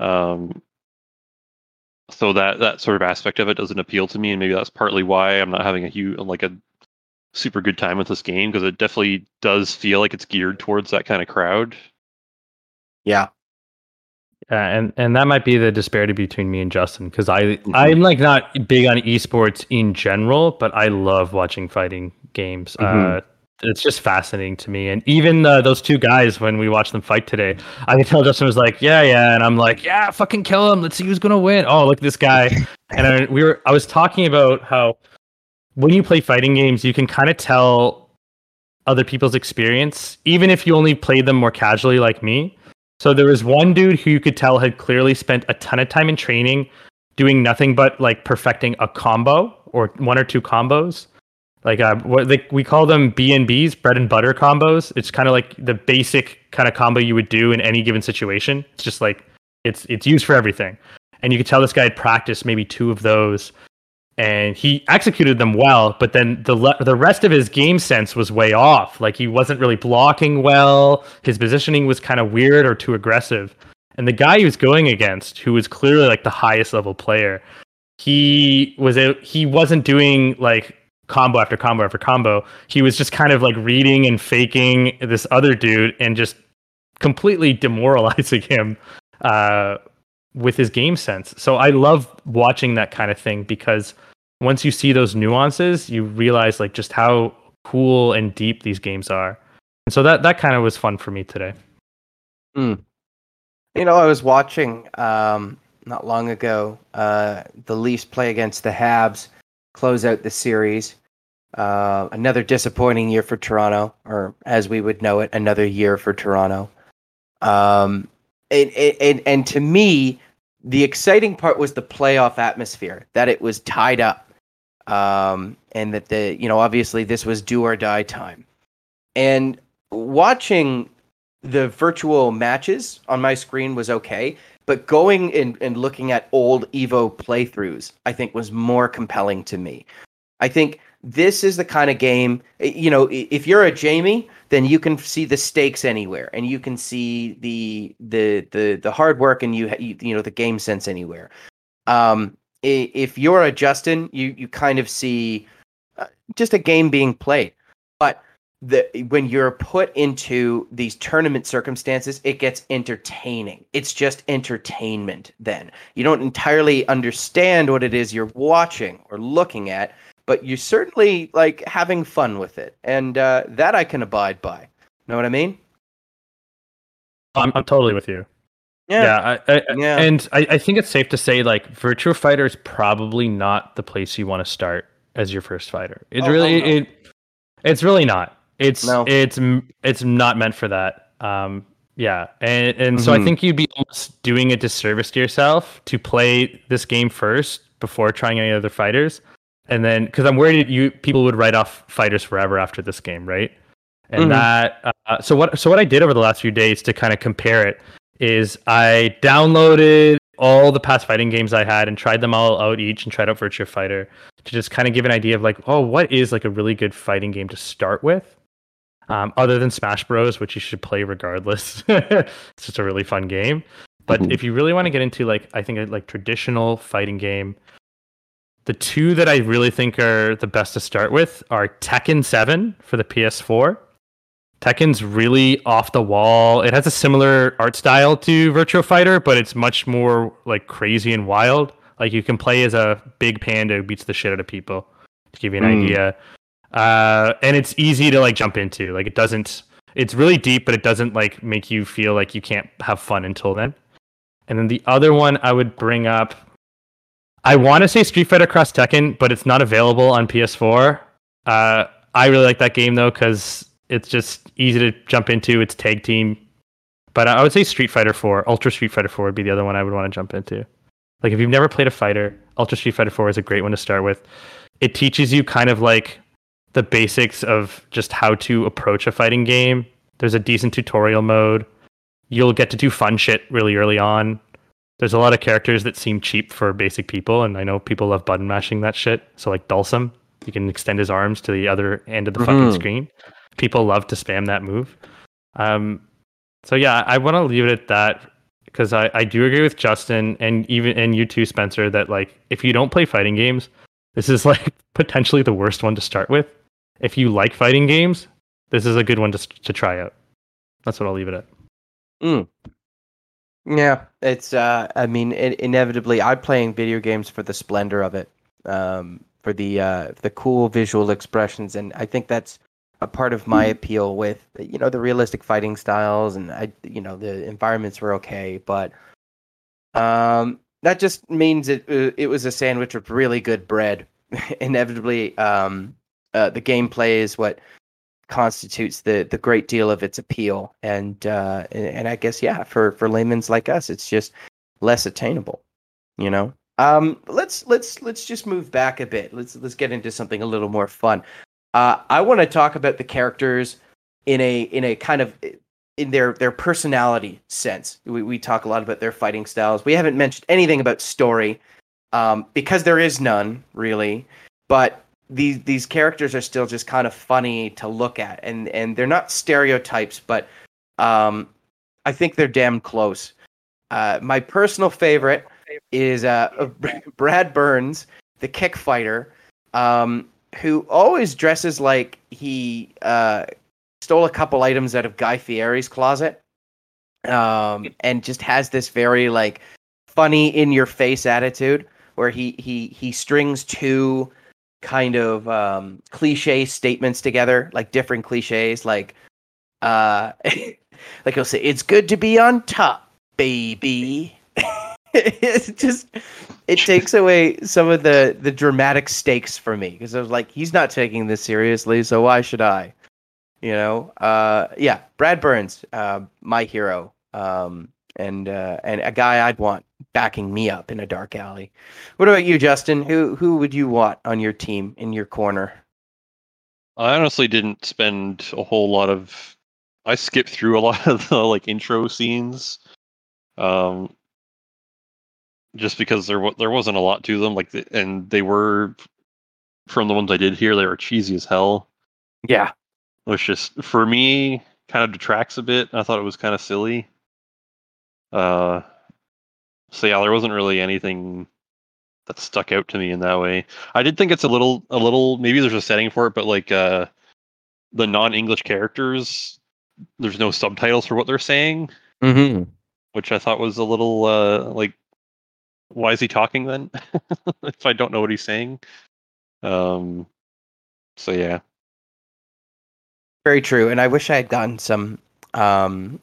So that sort of aspect of it doesn't appeal to me, and maybe that's partly why I'm not having a super good time with this game, because it definitely does feel like it's geared towards that kind of crowd. And that might be the disparity between me and Justin, because I'm like not big on esports in general, but I love watching fighting games. Mm-hmm. It's just fascinating to me. And even those two guys, when we watched them fight today, I could tell Justin was like, yeah. And I'm like, yeah, fucking kill him. Let's see who's going to win. Oh, look at this guy. And I was talking about how when you play fighting games, you can kind of tell other people's experience, even if you only played them more casually like me. So there was one dude who you could tell had clearly spent a ton of time in training doing nothing but like perfecting a combo or one or two combos. Like we call them B&Bs, bread and butter combos. It's kind of like the basic kind of combo you would do in any given situation. It's just like it's used for everything. And you could tell this guy had practiced maybe two of those, and he executed them well. But then the rest of his game sense was way off. Like he wasn't really blocking well. His positioning was kind of weird or too aggressive. And the guy he was going against, who was clearly like the highest level player, he wasn't doing like combo after combo after combo. He was just kind of like reading and faking this other dude and just completely demoralizing him with his game sense. So I love watching that kind of thing, because once you see those nuances, you realize like just how cool and deep these games are. And so that kind of was fun for me today. Mm. You know, I was watching not long ago the Leafs play against the Habs, close out the series. Another disappointing year for Toronto, or as we would know it, another year for Toronto. And to me, the exciting part was the playoff atmosphere, that it was tied up, and that obviously this was do or die time. And watching the virtual matches on my screen was okay. But going and looking at old Evo playthroughs, I think, was more compelling to me. I think this is the kind of game, you know, if you're a Jamie, then you can see the stakes anywhere, and you can see the hard work, and you know the game sense anywhere. if you're a Justin, you kind of see just a game being played. But when you're put into these tournament circumstances, it gets entertaining. It's just entertainment then. You don't entirely understand what it is you're watching or looking at, but you're certainly like having fun with it. And that I can abide by. Know what I mean? I'm totally with you. Yeah. And I think it's safe to say, like, Virtua Fighter is probably not the place you want to start as your first fighter. It's really not. It's not meant for that. So I think you'd be almost doing a disservice to yourself to play this game first before trying any other fighters, and then because I'm worried people would write off fighters forever after this game, right? And that so what I did over the last few days to kind of compare it is I downloaded all the past fighting games I had and tried them all out each and tried out Virtua Fighter to just kind of give an idea of like, oh, what is like a really good fighting game to start with? Other than Smash Bros, which you should play regardless. It's just a really fun game. But if you really want to get into like, I think like traditional fighting game, the two that I really think are the best to start with are Tekken 7 for the PS4. Tekken's really off the wall. It has a similar art style to Virtua Fighter, but it's much more like crazy and wild. Like you can play as a big panda who beats the shit out of people, to give you an idea. And it's easy to like jump into. Like it's really deep, but it doesn't like make you feel like you can't have fun until then. And then the other one I would bring up, I want to say Street Fighter Cross Tekken, but it's not available on PS4. I really like that game though, because it's just easy to jump into. It's tag team. But I would say Street Fighter 4, Ultra Street Fighter 4 would be the other one I would want to jump into. Like, if you've never played a fighter, Ultra Street Fighter 4 is a great one to start with. It teaches you kind of like the basics of just how to approach a fighting game. There's a decent tutorial mode. You'll get to do fun shit really early on. There's a lot of characters that seem cheap for basic people, and I know people love button mashing that shit. So, like, Dalsum, you can extend his arms to the other end of the fucking screen. People love to spam that move. So yeah, I want to leave it at that because I do agree with Justin and you too, Spencer, that like if you don't play fighting games, this is like potentially the worst one to start with. If you like fighting games, this is a good one to try out. That's what I'll leave it at. Yeah, it's inevitably I'm playing video games for the splendor of it, for the cool visual expressions, and I think that's a part of my appeal with, you know, the realistic fighting styles and the environments were okay, but that just means it was a sandwich of really good bread. Inevitably, the gameplay is what constitutes the great deal of its appeal, and I guess for laymen's like us, it's just less attainable, you know. Let's just move back a bit. Let's get into something a little more fun. I want to talk about the characters in a kind of in their personality sense. We talk a lot about their fighting styles. We haven't mentioned anything about story because there is none really. But these characters are still just kind of funny to look at, and they're not stereotypes, but I think they're damn close. My personal favorite is Brad Burns, the kick fighter. Who always dresses like he stole a couple items out of Guy Fieri's closet, and just has this very like funny in-your-face attitude where he strings two kind of cliche statements together, like different cliches, like like he'll say, "It's good to be on top, baby." It takes away some of the dramatic stakes for me because I was like, he's not taking this seriously, so why should I? You know, Brad Burns, my hero, and a guy I'd want backing me up in a dark alley. What about you, Justin? Who would you want on your team in your corner? I honestly didn't spend a whole lot of. I skipped through a lot of the like intro scenes. Just because there wasn't a lot to them, like, and they were, from the ones I did hear, they were cheesy as hell. Yeah, which just for me kind of detracts a bit. I thought it was kind of silly. So yeah, there wasn't really anything that stuck out to me in that way. I did think it's a little maybe there's a setting for it, but like the non-English characters, there's no subtitles for what they're saying, mm-hmm. which I thought was a little like, why is he talking then if I don't know what he's saying? So yeah, very true. And I wish I had gotten some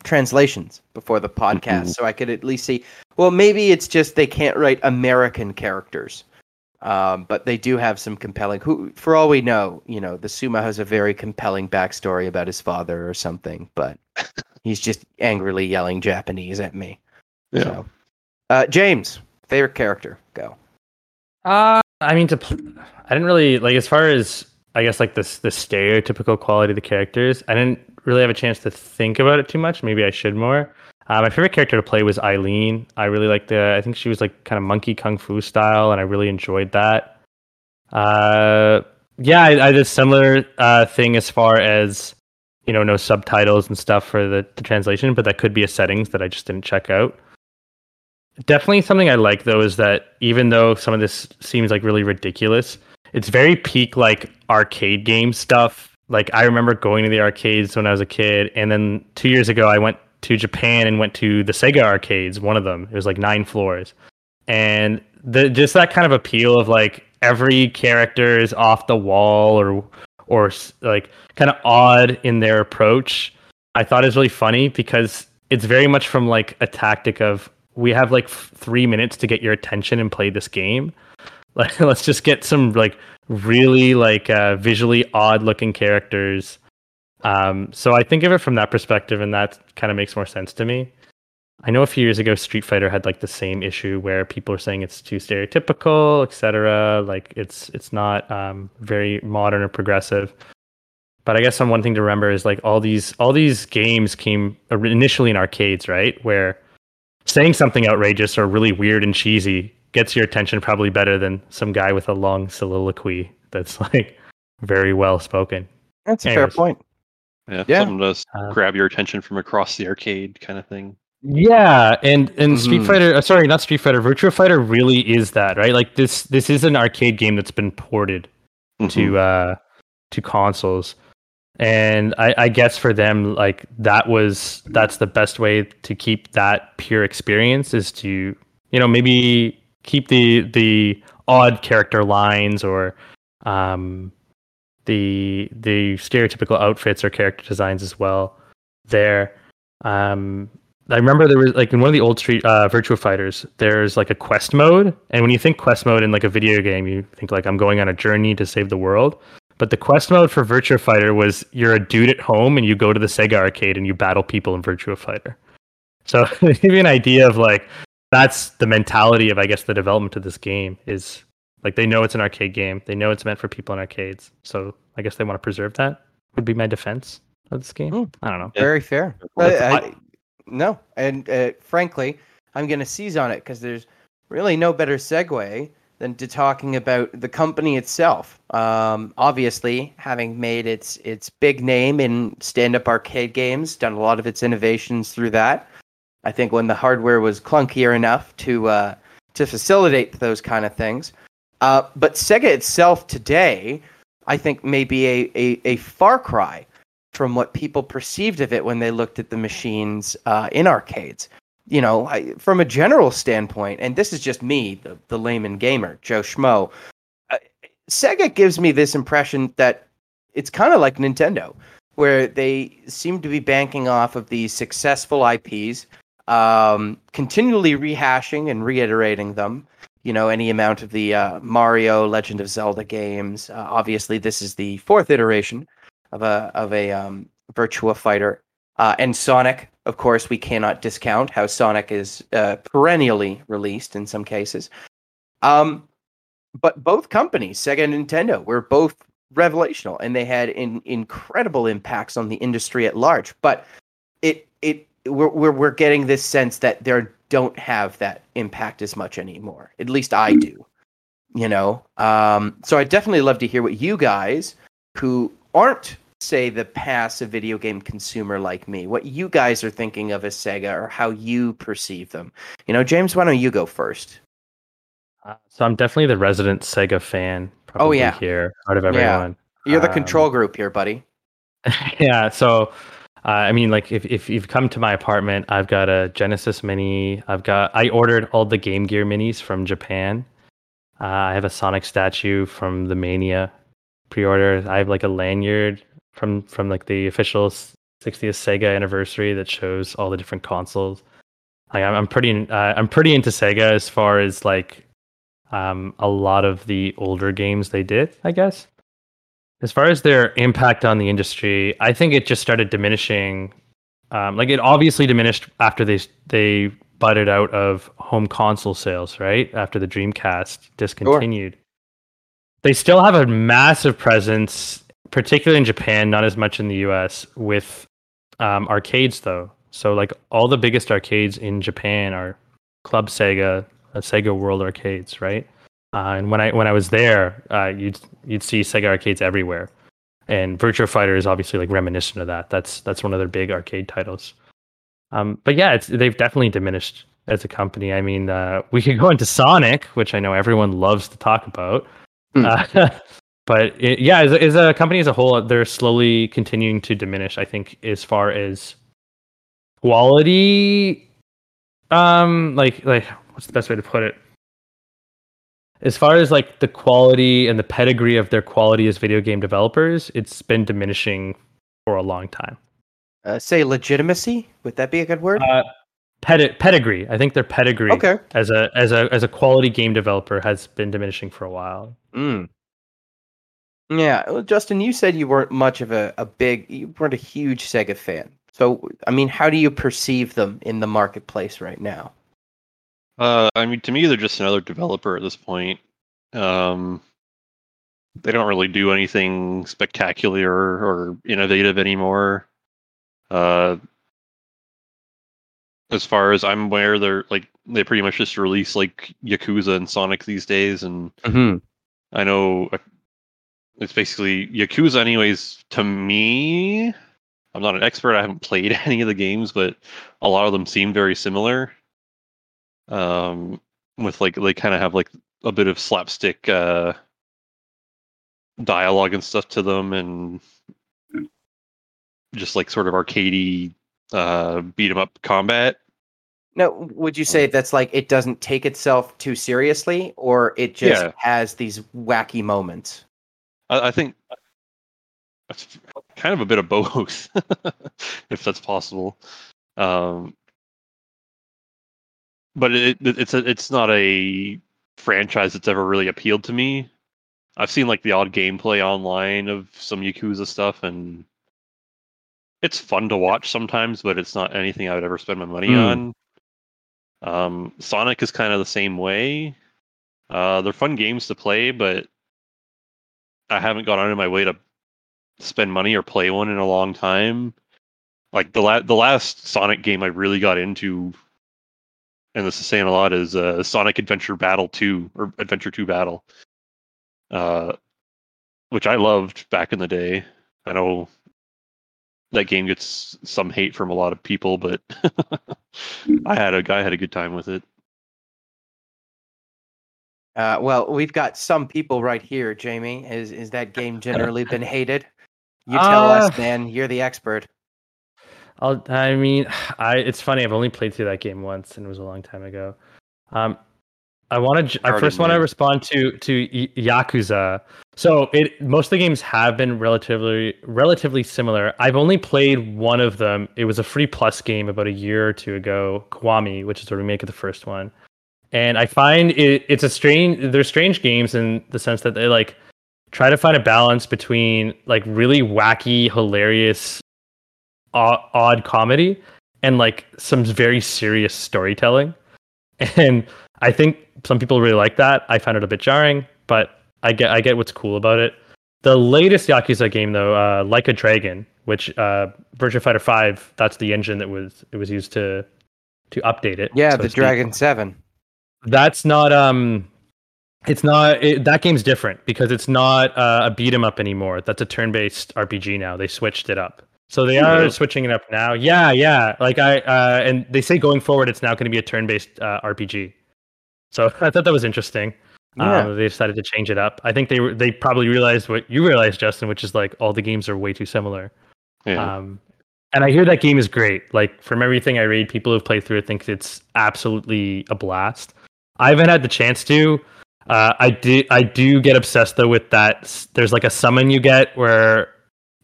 translations before the podcast, mm-hmm. so I could at least see. Well, maybe it's just they can't write American characters, but they do have some compelling. Who, for all we know, you know, the Suma has a very compelling backstory about his father or something, but he's just angrily yelling Japanese at me. Yeah. So. James, favorite character, go. I mean, I didn't really like, as far as I guess like the stereotypical quality of the characters, I didn't really have a chance to think about it too much. Maybe I should more. My favorite character to play was Eileen. I really liked I think she was like kind of monkey kung fu style, and I really enjoyed that. Yeah, I did a similar thing as far as, you know, no subtitles and stuff for the translation, but that could be a settings that I just didn't check out. Definitely something I like though is that even though some of this seems like really ridiculous, it's very peak like arcade game stuff. Like, I remember going to the arcades when I was a kid, and then 2 years ago, I went to Japan and went to the Sega arcades, one of them. It was like 9 floors. And just that kind of appeal of, like, every character is off the wall or like, kind of odd in their approach, I thought is really funny, because it's very much from, like, a tactic of, we have, like, 3 minutes to get your attention and play this game. Like, let's just get some, like, really, like, visually odd-looking characters. So I think of it from that perspective, and that kind of makes more sense to me. I know a few years ago, Street Fighter had, like, the same issue where people are saying it's too stereotypical, etc. Like, it's not very modern or progressive. But I guess one thing to remember is, like, all these games came initially in arcades, right? Where saying something outrageous or really weird and cheesy gets your attention probably better than some guy with a long soliloquy that's like very well spoken. That's a fair point. Yeah. Something to grab your attention from across the arcade kind of thing. Yeah, and Street Fighter, sorry, not Street Fighter, Virtua Fighter really is that, right? Like this is an arcade game that's been ported to consoles. And I guess for them, like that's the best way to keep that pure experience is to, you know, maybe keep the odd character lines or the stereotypical outfits or character designs as well there. I remember there was like in one of the old Street Virtua Fighters, there's like a quest mode. And when you think quest mode in like a video game, you think like I'm going on a journey to save the world. But the quest mode for Virtua Fighter was you're a dude at home and you go to the Sega arcade and you battle people in Virtua Fighter. So to give you an idea of like, that's the mentality of, I guess, the development of this game is like they know it's an arcade game. They know it's meant for people in arcades. So I guess they want to preserve that would be my defense of this game. I don't know. Very fair. No. And frankly, I'm going to seize on it because there's really no better segue than to talking about the company itself. Obviously, having made its big name in stand-up arcade games, done a lot of its innovations through that. I think when the hardware was clunkier enough to facilitate those kind of things. But Sega itself today, I think, may be a far cry from what people perceived of it when they looked at the machines in arcades. You know, from a general standpoint, and this is just me, the layman gamer, Joe Schmo, Sega gives me this impression that it's kind of like Nintendo, where they seem to be banking off of these successful IPs, continually rehashing and reiterating them, you know, any amount of the Mario, Legend of Zelda games. Obviously, this is the fourth iteration of a Virtua Fighter. And Sonic, of course, we cannot discount how Sonic is perennially released in some cases. But both companies, Sega and Nintendo, were both revelational, and they had incredible impacts on the industry at large. But we're getting this sense that they don't have that impact as much anymore. At least I do, you know. So I'd definitely love to hear what you guys, who aren't, say, the passive video game consumer like me, what you guys are thinking of as Sega or how you perceive them. You know, James, why don't you go first? So I'm definitely the resident Sega fan. Probably here out of everyone. Yeah. You're the control group here, buddy. Yeah. So, I mean, like if you've come to my apartment, I've got a Genesis Mini. I ordered all the Game Gear Minis from Japan. I have a Sonic statue from the Mania pre-order. I have like a lanyard from like the official 60th Sega anniversary that shows all the different consoles. Like I'm pretty into Sega as far as like a lot of the older games they did, I guess. As far as their impact on the industry, I think it just started diminishing. Like it obviously diminished after they butted out of home console sales, right? After the Dreamcast discontinued. Sure. They still have a massive presence, particularly in Japan, not as much in the US, with arcades though. So like all the biggest arcades in Japan are Club Sega, Sega World Arcades, right? And when I was there, you'd see Sega arcades everywhere, and Virtua Fighter is obviously like reminiscent of that. That's one of their big arcade titles. But yeah, they've definitely diminished as a company. I mean, we could go into Sonic, which I know everyone loves to talk about. But as a company as a whole, they're slowly continuing to diminish. I think as far as quality, like what's the best way to put it? As far as like the quality and the pedigree of their quality as video game developers, it's been diminishing for a long time. Say legitimacy? Would that be a good word? Pedigree. I think their pedigree as a quality game developer has been diminishing for a while. Mm. Yeah, well, Justin, you said you weren't much of you weren't a huge Sega fan. So, I mean, how do you perceive them in the marketplace right now? I mean, to me, they're just another developer at this point. They don't really do anything spectacular or innovative anymore. As far as I'm aware, they're like they pretty much just release like Yakuza and Sonic these days, and I know it's basically Yakuza, anyways. To me, I'm not an expert. I haven't played any of the games, but a lot of them seem very similar. With like they kind of have like a bit of slapstick dialogue and stuff to them, and just like sort of arcadey beat 'em up combat. Now, would you say that's like it doesn't take itself too seriously, or it just has these wacky moments? I think that's kind of a bit of both, if that's possible. But it's not a franchise that's ever really appealed to me. I've seen like the odd gameplay online of some Yakuza stuff, and it's fun to watch sometimes, but it's not anything I would ever spend my money on. Sonic is kind of the same way. They're fun games to play, but I haven't gone out of my way to spend money or play one in a long time. Like the last Sonic game I really got into, and this is saying a lot, is Sonic Adventure Battle 2, or Adventure 2 Battle, which I loved back in the day. I know that game gets some hate from a lot of people, but I had a good time with it. Well, we've got some people right here, Jamie. Is that game generally been hated? You tell us, man. You're the expert. It's funny. I've only played through that game once, and it was a long time ago. I first want to respond to Yakuza. So most of the games have been relatively similar. I've only played one of them. It was a free plus game about a year or two ago, Kiwami, which is a remake of the first one. And I find they're strange games in the sense that they like try to find a balance between like really wacky, hilarious, odd comedy and like some very serious storytelling, and I think some people really like that. I found it a bit jarring, but I get what's cool about it. The latest Yakuza game though, Like a Dragon, which Virtua Fighter 5, that's the engine that was used to update it. Yeah, so the Dragon 7. That's not that game's different because it's not a beat 'em up anymore. That's a turn-based RPG now. They switched it up. So they are switching it up now. Yeah. Like and they say going forward, it's now going to be a turn-based RPG. So I thought that was interesting. Yeah. They decided to change it up. I think they probably realized what you realized, Justin, which is like all the games are way too similar. Yeah. And I hear that game is great. Like from everything I read, people who've played through it think it's absolutely a blast. I haven't had the chance to. I do get obsessed though with that. There's like a summon you get where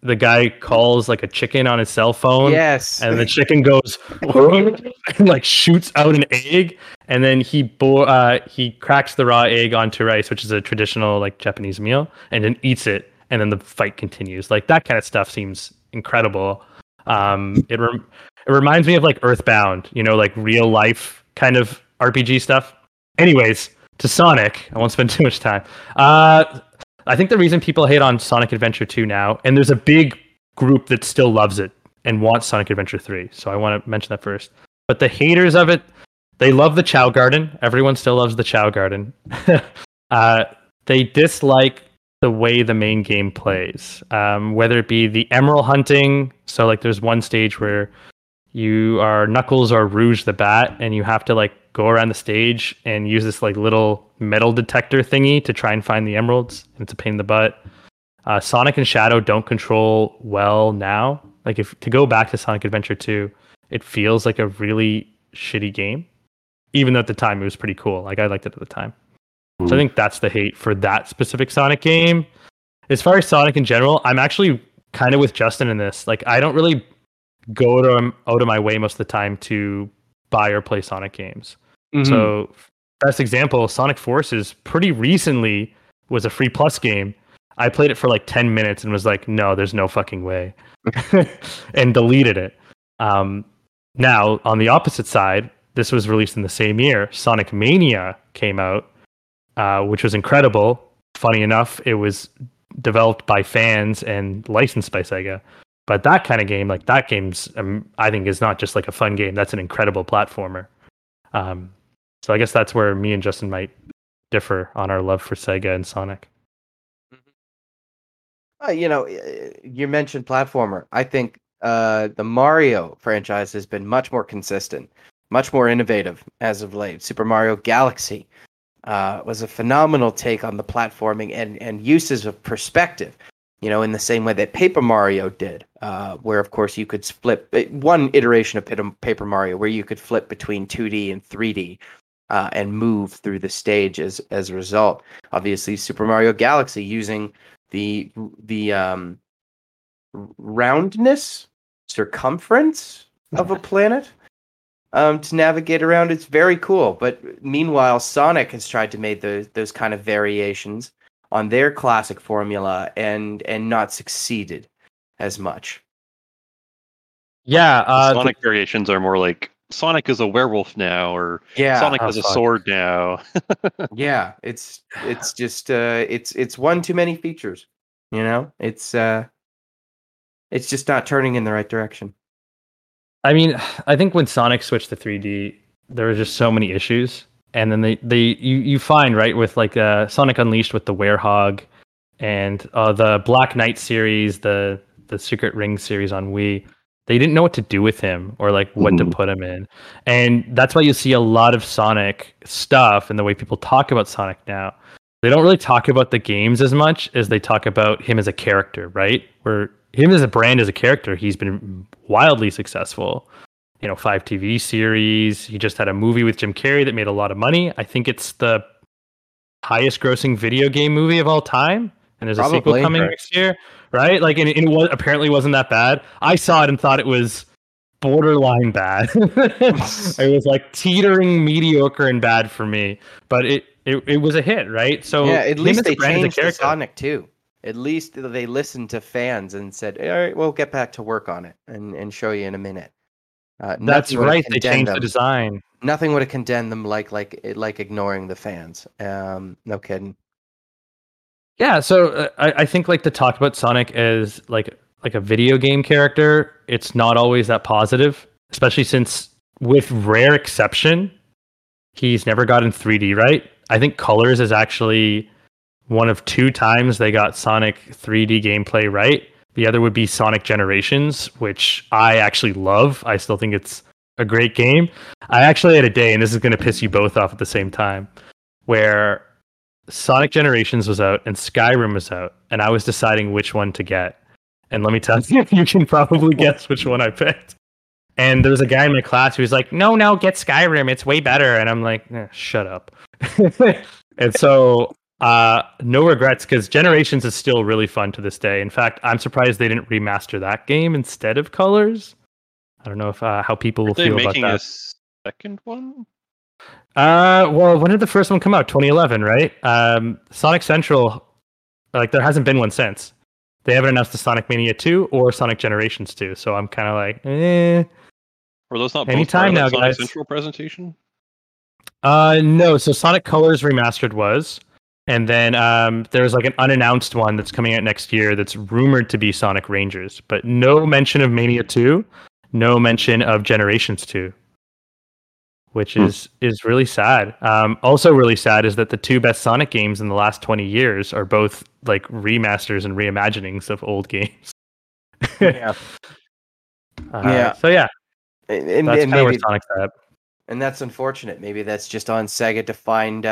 the guy calls like a chicken on his cell phone. Yes. And the chicken goes and like shoots out an egg, and then he cracks the raw egg onto rice, which is a traditional like Japanese meal, and then eats it, and then the fight continues. Like that kind of stuff seems incredible. It reminds me of like Earthbound, you know, like real life kind of RPG stuff. Anyways, to Sonic, I won't spend too much time. I think the reason people hate on Sonic Adventure 2 now, and there's a big group that still loves it and wants Sonic Adventure 3, so I want to mention that first. But the haters of it, they love the Chow Garden. Everyone still loves the Chow Garden. They dislike the way the main game plays, whether it be the emerald hunting. So like there's one stage where you are Knuckles or Rouge the Bat, and you have to like go around the stage and use this like little metal detector thingy to try and find the emeralds, and it's a pain in the butt. Sonic and Shadow don't control well now. Like if to go back to Sonic Adventure 2, it feels like a really shitty game, even though at the time it was pretty cool. Like I liked it at the time. So I think that's the hate for that specific Sonic game. As far as Sonic in general, I'm actually kind of with Justin in this. Like I don't really go out of my way most of the time to buy or play Sonic games. Mm-hmm. So best example, Sonic Forces pretty recently was a free plus game. I played it for like 10 minutes and was like, no, there's no fucking way. And deleted it. Now, on the opposite side, this was released in the same year. Sonic Mania came out, which was incredible. Funny enough, it was developed by fans and licensed by Sega. But that kind of game, like that game's, I think is not just like a fun game. That's an incredible platformer. So I guess that's where me and Justin might differ on our love for Sega and Sonic. You know, you mentioned platformer. I think the Mario franchise has been much more consistent, much more innovative as of late. Super Mario Galaxy was a phenomenal take on the platforming and uses of perspective. You know, in the same way that Paper Mario did, where, of course, you could flip one iteration of Paper Mario where you could flip between 2D and 3D and move through the stage as a result. Obviously, Super Mario Galaxy using the roundness, circumference of a planet to navigate around. It's very cool. But meanwhile, Sonic has tried to make those kind of variations on their classic formula and not succeeded as much. Yeah, Sonic variations are more like Sonic is a werewolf now, or Sonic has a sword now. Yeah, it's just it's one too many features. You know, it's just not turning in the right direction. I mean, I think when Sonic switched to 3D, there were just so many issues. And then you find, right, with like Sonic Unleashed with the Werehog and the Black Knight series, the Secret Ring series on Wii, they didn't know what to do with him or like what to put him in. And that's why you see a lot of Sonic stuff and the way people talk about Sonic now. They don't really talk about the games as much as they talk about him as a character, right? Where him as a brand, as a character, he's been wildly successful. You know, 5 TV series. He just had a movie with Jim Carrey that made a lot of money. I think it's the highest grossing video game movie of all time. And there's probably a sequel coming next year, right? Like, and it was, apparently wasn't that bad. I saw it and thought it was borderline bad. It was like teetering mediocre and bad for me. But it was a hit, right? So yeah, at least they changed the Sonic too. At least they listened to fans and said, all right, we'll get back to work on it and show you in a minute. That's right. They changed the design. Nothing would have condemned them like ignoring the fans. No kidding. Yeah. So I think like to talk about Sonic as like a video game character, it's not always that positive, especially since with rare exception, he's never gotten 3D, right? I think Colors is actually one of 2 times they got Sonic 3D gameplay right. The other would be Sonic Generations, which I actually love. I still think it's a great game. I actually had a day, and this is going to piss you both off at the same time, where Sonic Generations was out and Skyrim was out, and I was deciding which one to get. And let me tell you, you can probably guess which one I picked. And there was a guy in my class who was like, no, get Skyrim. It's way better. And I'm like, shut up. And so no regrets, because Generations is still really fun to this day. In fact, I'm surprised they didn't remaster that game instead of Colors. I don't know if how people will feel about that. Are they making a second one? Well, when did the first one come out? 2011, right? Sonic Central, there hasn't been one since. They haven't announced the Sonic Mania 2 or Sonic Generations 2, so I'm kind of like, eh. Were those not both part of the Sonic Central presentation? No, so Sonic Colors Remastered was, and then there's an unannounced one that's coming out next year that's rumored to be Sonic Rangers, but no mention of Mania 2, no mention of Generations 2, which is really sad. Also really sad is that the two best Sonic games in the last 20 years are both remasters and reimaginings of old games. Yeah. So yeah, and that's kind of where Sonic's at. And that's unfortunate. Maybe that's just on Sega to find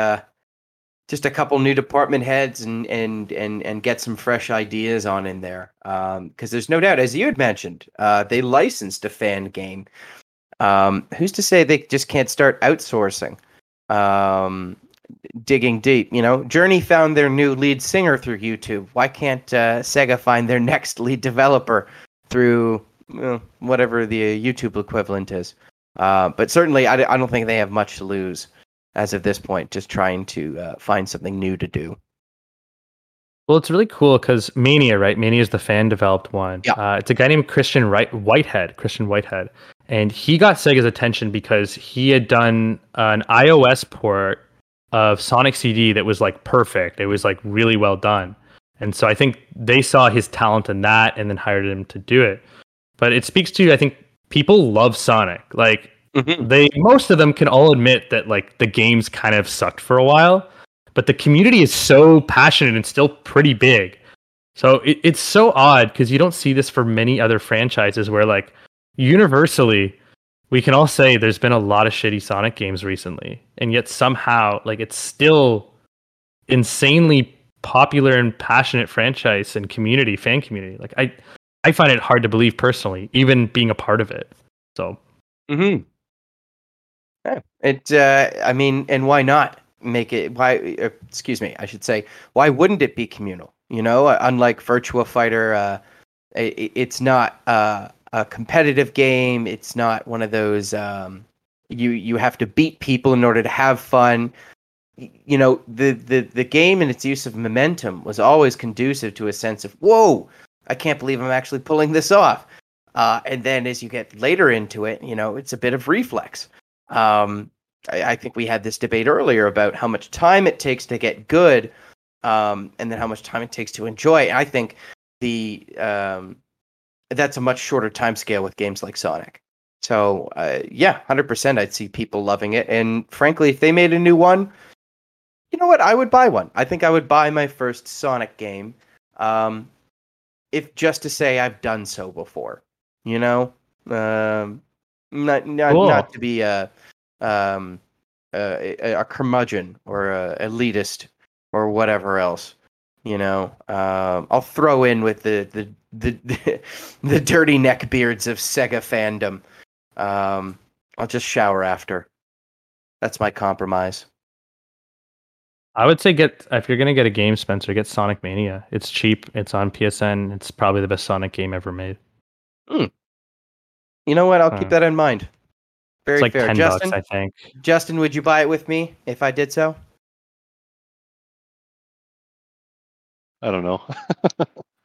just a couple new department heads and get some fresh ideas on in there. Because there's no doubt, as you had mentioned, they licensed a fan game. Who's to say they just can't start outsourcing, digging deep, Journey found their new lead singer through YouTube. Why can't Sega find their next lead developer through whatever the YouTube equivalent is? But certainly I don't think they have much to lose as of this point, just trying to find something new to do. Well, it's really cool because Mania, right? Mania is the fan-developed one. Yeah. It's a guy named Christian Whitehead. And he got Sega's attention because he had done an iOS port of Sonic CD that was perfect. It was really well done. And so I think they saw his talent in that and then hired him to do it. But it speaks to, I think, people love Sonic. Most of them can all admit that the games kind of sucked for a while. But the community is so passionate and still pretty big. So it's so odd because you don't see this for many other franchises where universally, we can all say there's been a lot of shitty Sonic games recently, and yet somehow, it's still insanely popular and passionate franchise and fan community. I find it hard to believe personally, even being a part of it. So, yeah. And why not make it? Why wouldn't it be communal? Unlike Virtua Fighter, it's not a competitive game. It's not one of those you have to beat people in order to have fun. The game and its use of momentum was always conducive to a sense of, whoa, I can't believe I'm actually pulling this off. And then as you get later into it, it's a bit of reflex. I think we had this debate earlier about how much time it takes to get good, and then how much time it takes to enjoy. And I think that's a much shorter time scale with games like Sonic. So, 100% I'd see people loving it. And frankly, if they made a new one, you know what? I would buy one. I think I would buy my first Sonic game. If just to say I've done so before, cool. Not to be a curmudgeon or a elitist or whatever else. I'll throw in with the dirty neckbeards of Sega fandom. I'll just shower after. That's my compromise. I would say if you're going to get a game, Spencer, get Sonic Mania. It's cheap. It's on PSN. It's probably the best Sonic game ever made. Mm. You know what? I'll keep that in mind. Very fair. $10, I think. Justin, would you buy it with me if I did so? I don't know.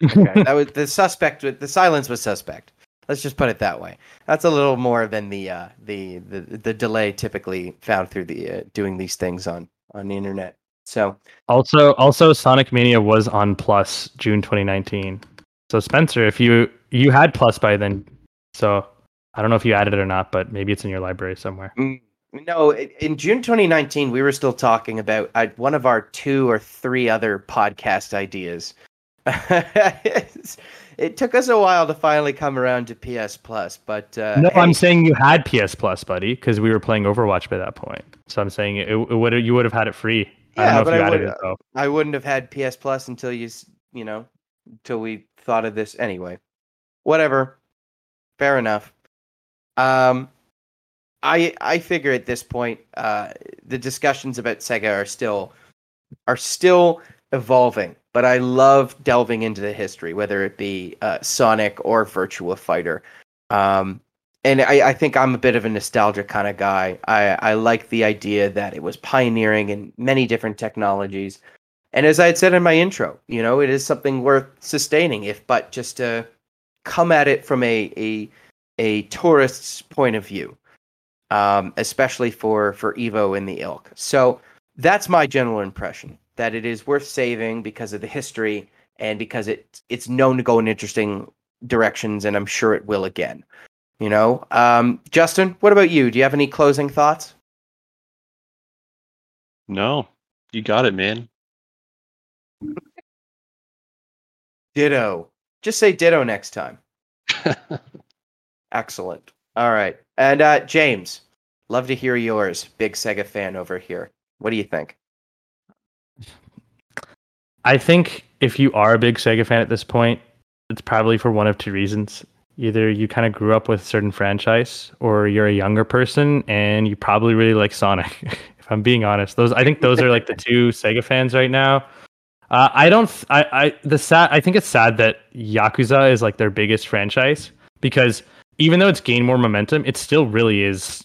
Okay, that was the silence was suspect. Let's just put it that way. That's a little more than the delay typically found through the doing these things on the internet. So also Sonic Mania was on Plus June 2019. So Spencer, if you had Plus by then, so I don't know if you added it or not, but maybe it's in your library somewhere. No, in June 2019, we were still talking about one of our two or three other podcast ideas. It took us a while to finally come around to PS Plus, but no, hey. I'm saying you had PS Plus, buddy, because we were playing Overwatch by that point. So I'm saying you would have had it free. Yeah, I don't know if you added it though. I wouldn't have had PS Plus until until we thought of this anyway. Whatever, fair enough. I figure at this point, the discussions about Sega are still evolving, but I love delving into the history, whether it be Sonic or Virtua Fighter. And I think I'm a bit of a nostalgia kind of guy. I like the idea that it was pioneering in many different technologies. And as I had said in my intro, it is something worth sustaining, if but just to come at it from a tourist's point of view, especially for Evo and the ilk. So that's my general impression, that it is worth saving because of the history and because it's known to go in interesting directions, and I'm sure it will again. Justin, what about you? Do you have any closing thoughts? No, you got it, man. Ditto. Just say ditto next time. Excellent. All right. And James, love to hear yours. Big Sega fan over here. What do you think? I think if you are a big Sega fan at this point, it's probably for one of two reasons. Either you kind of grew up with a certain franchise, or you're a younger person and you probably really like Sonic. If I'm being honest, those are like the two Sega fans right now. I think it's sad that Yakuza is like their biggest franchise, because even though it's gained more momentum, it still really is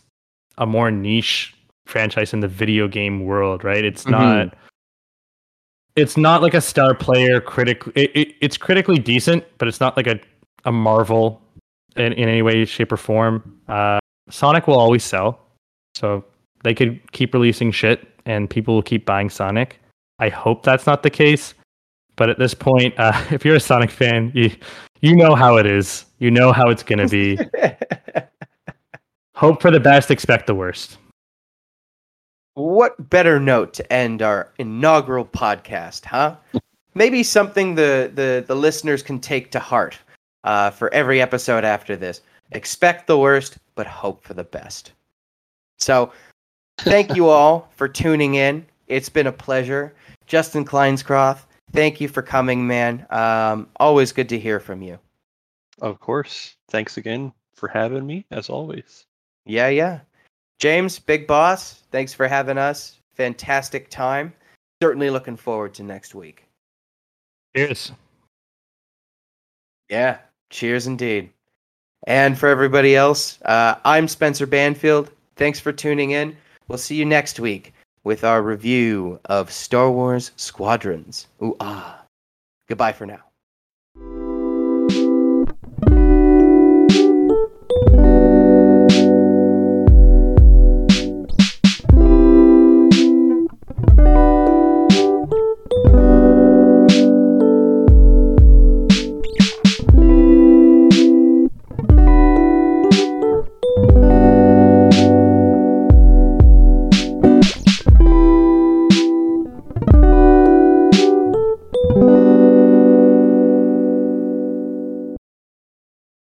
a more niche franchise in the video game world, right? It's mm-hmm. not. It's not like a star player critic. It's critically decent, but it's not like a marvel in any way, shape, or form. Sonic will always sell, so they could keep releasing shit and people will keep buying Sonic. I hope that's not the case, but at this point, if you're a Sonic fan, you know how it is. You know how it's gonna be. Hope for the best, expect the worst. What better note to end our inaugural podcast, huh? Maybe something the listeners can take to heart for every episode after this. Expect the worst, but hope for the best. So, thank you all for tuning in. It's been a pleasure. Justin Kleinschroth, thank you for coming, man. Always good to hear from you. Of course. Thanks again for having me, as always. Yeah. James, big boss, thanks for having us. Fantastic time. Certainly looking forward to next week. Cheers. Yeah, cheers indeed. And for everybody else, I'm Spencer Banfield. Thanks for tuning in. We'll see you next week with our review of Star Wars Squadrons. Ooh, ah. Goodbye for now.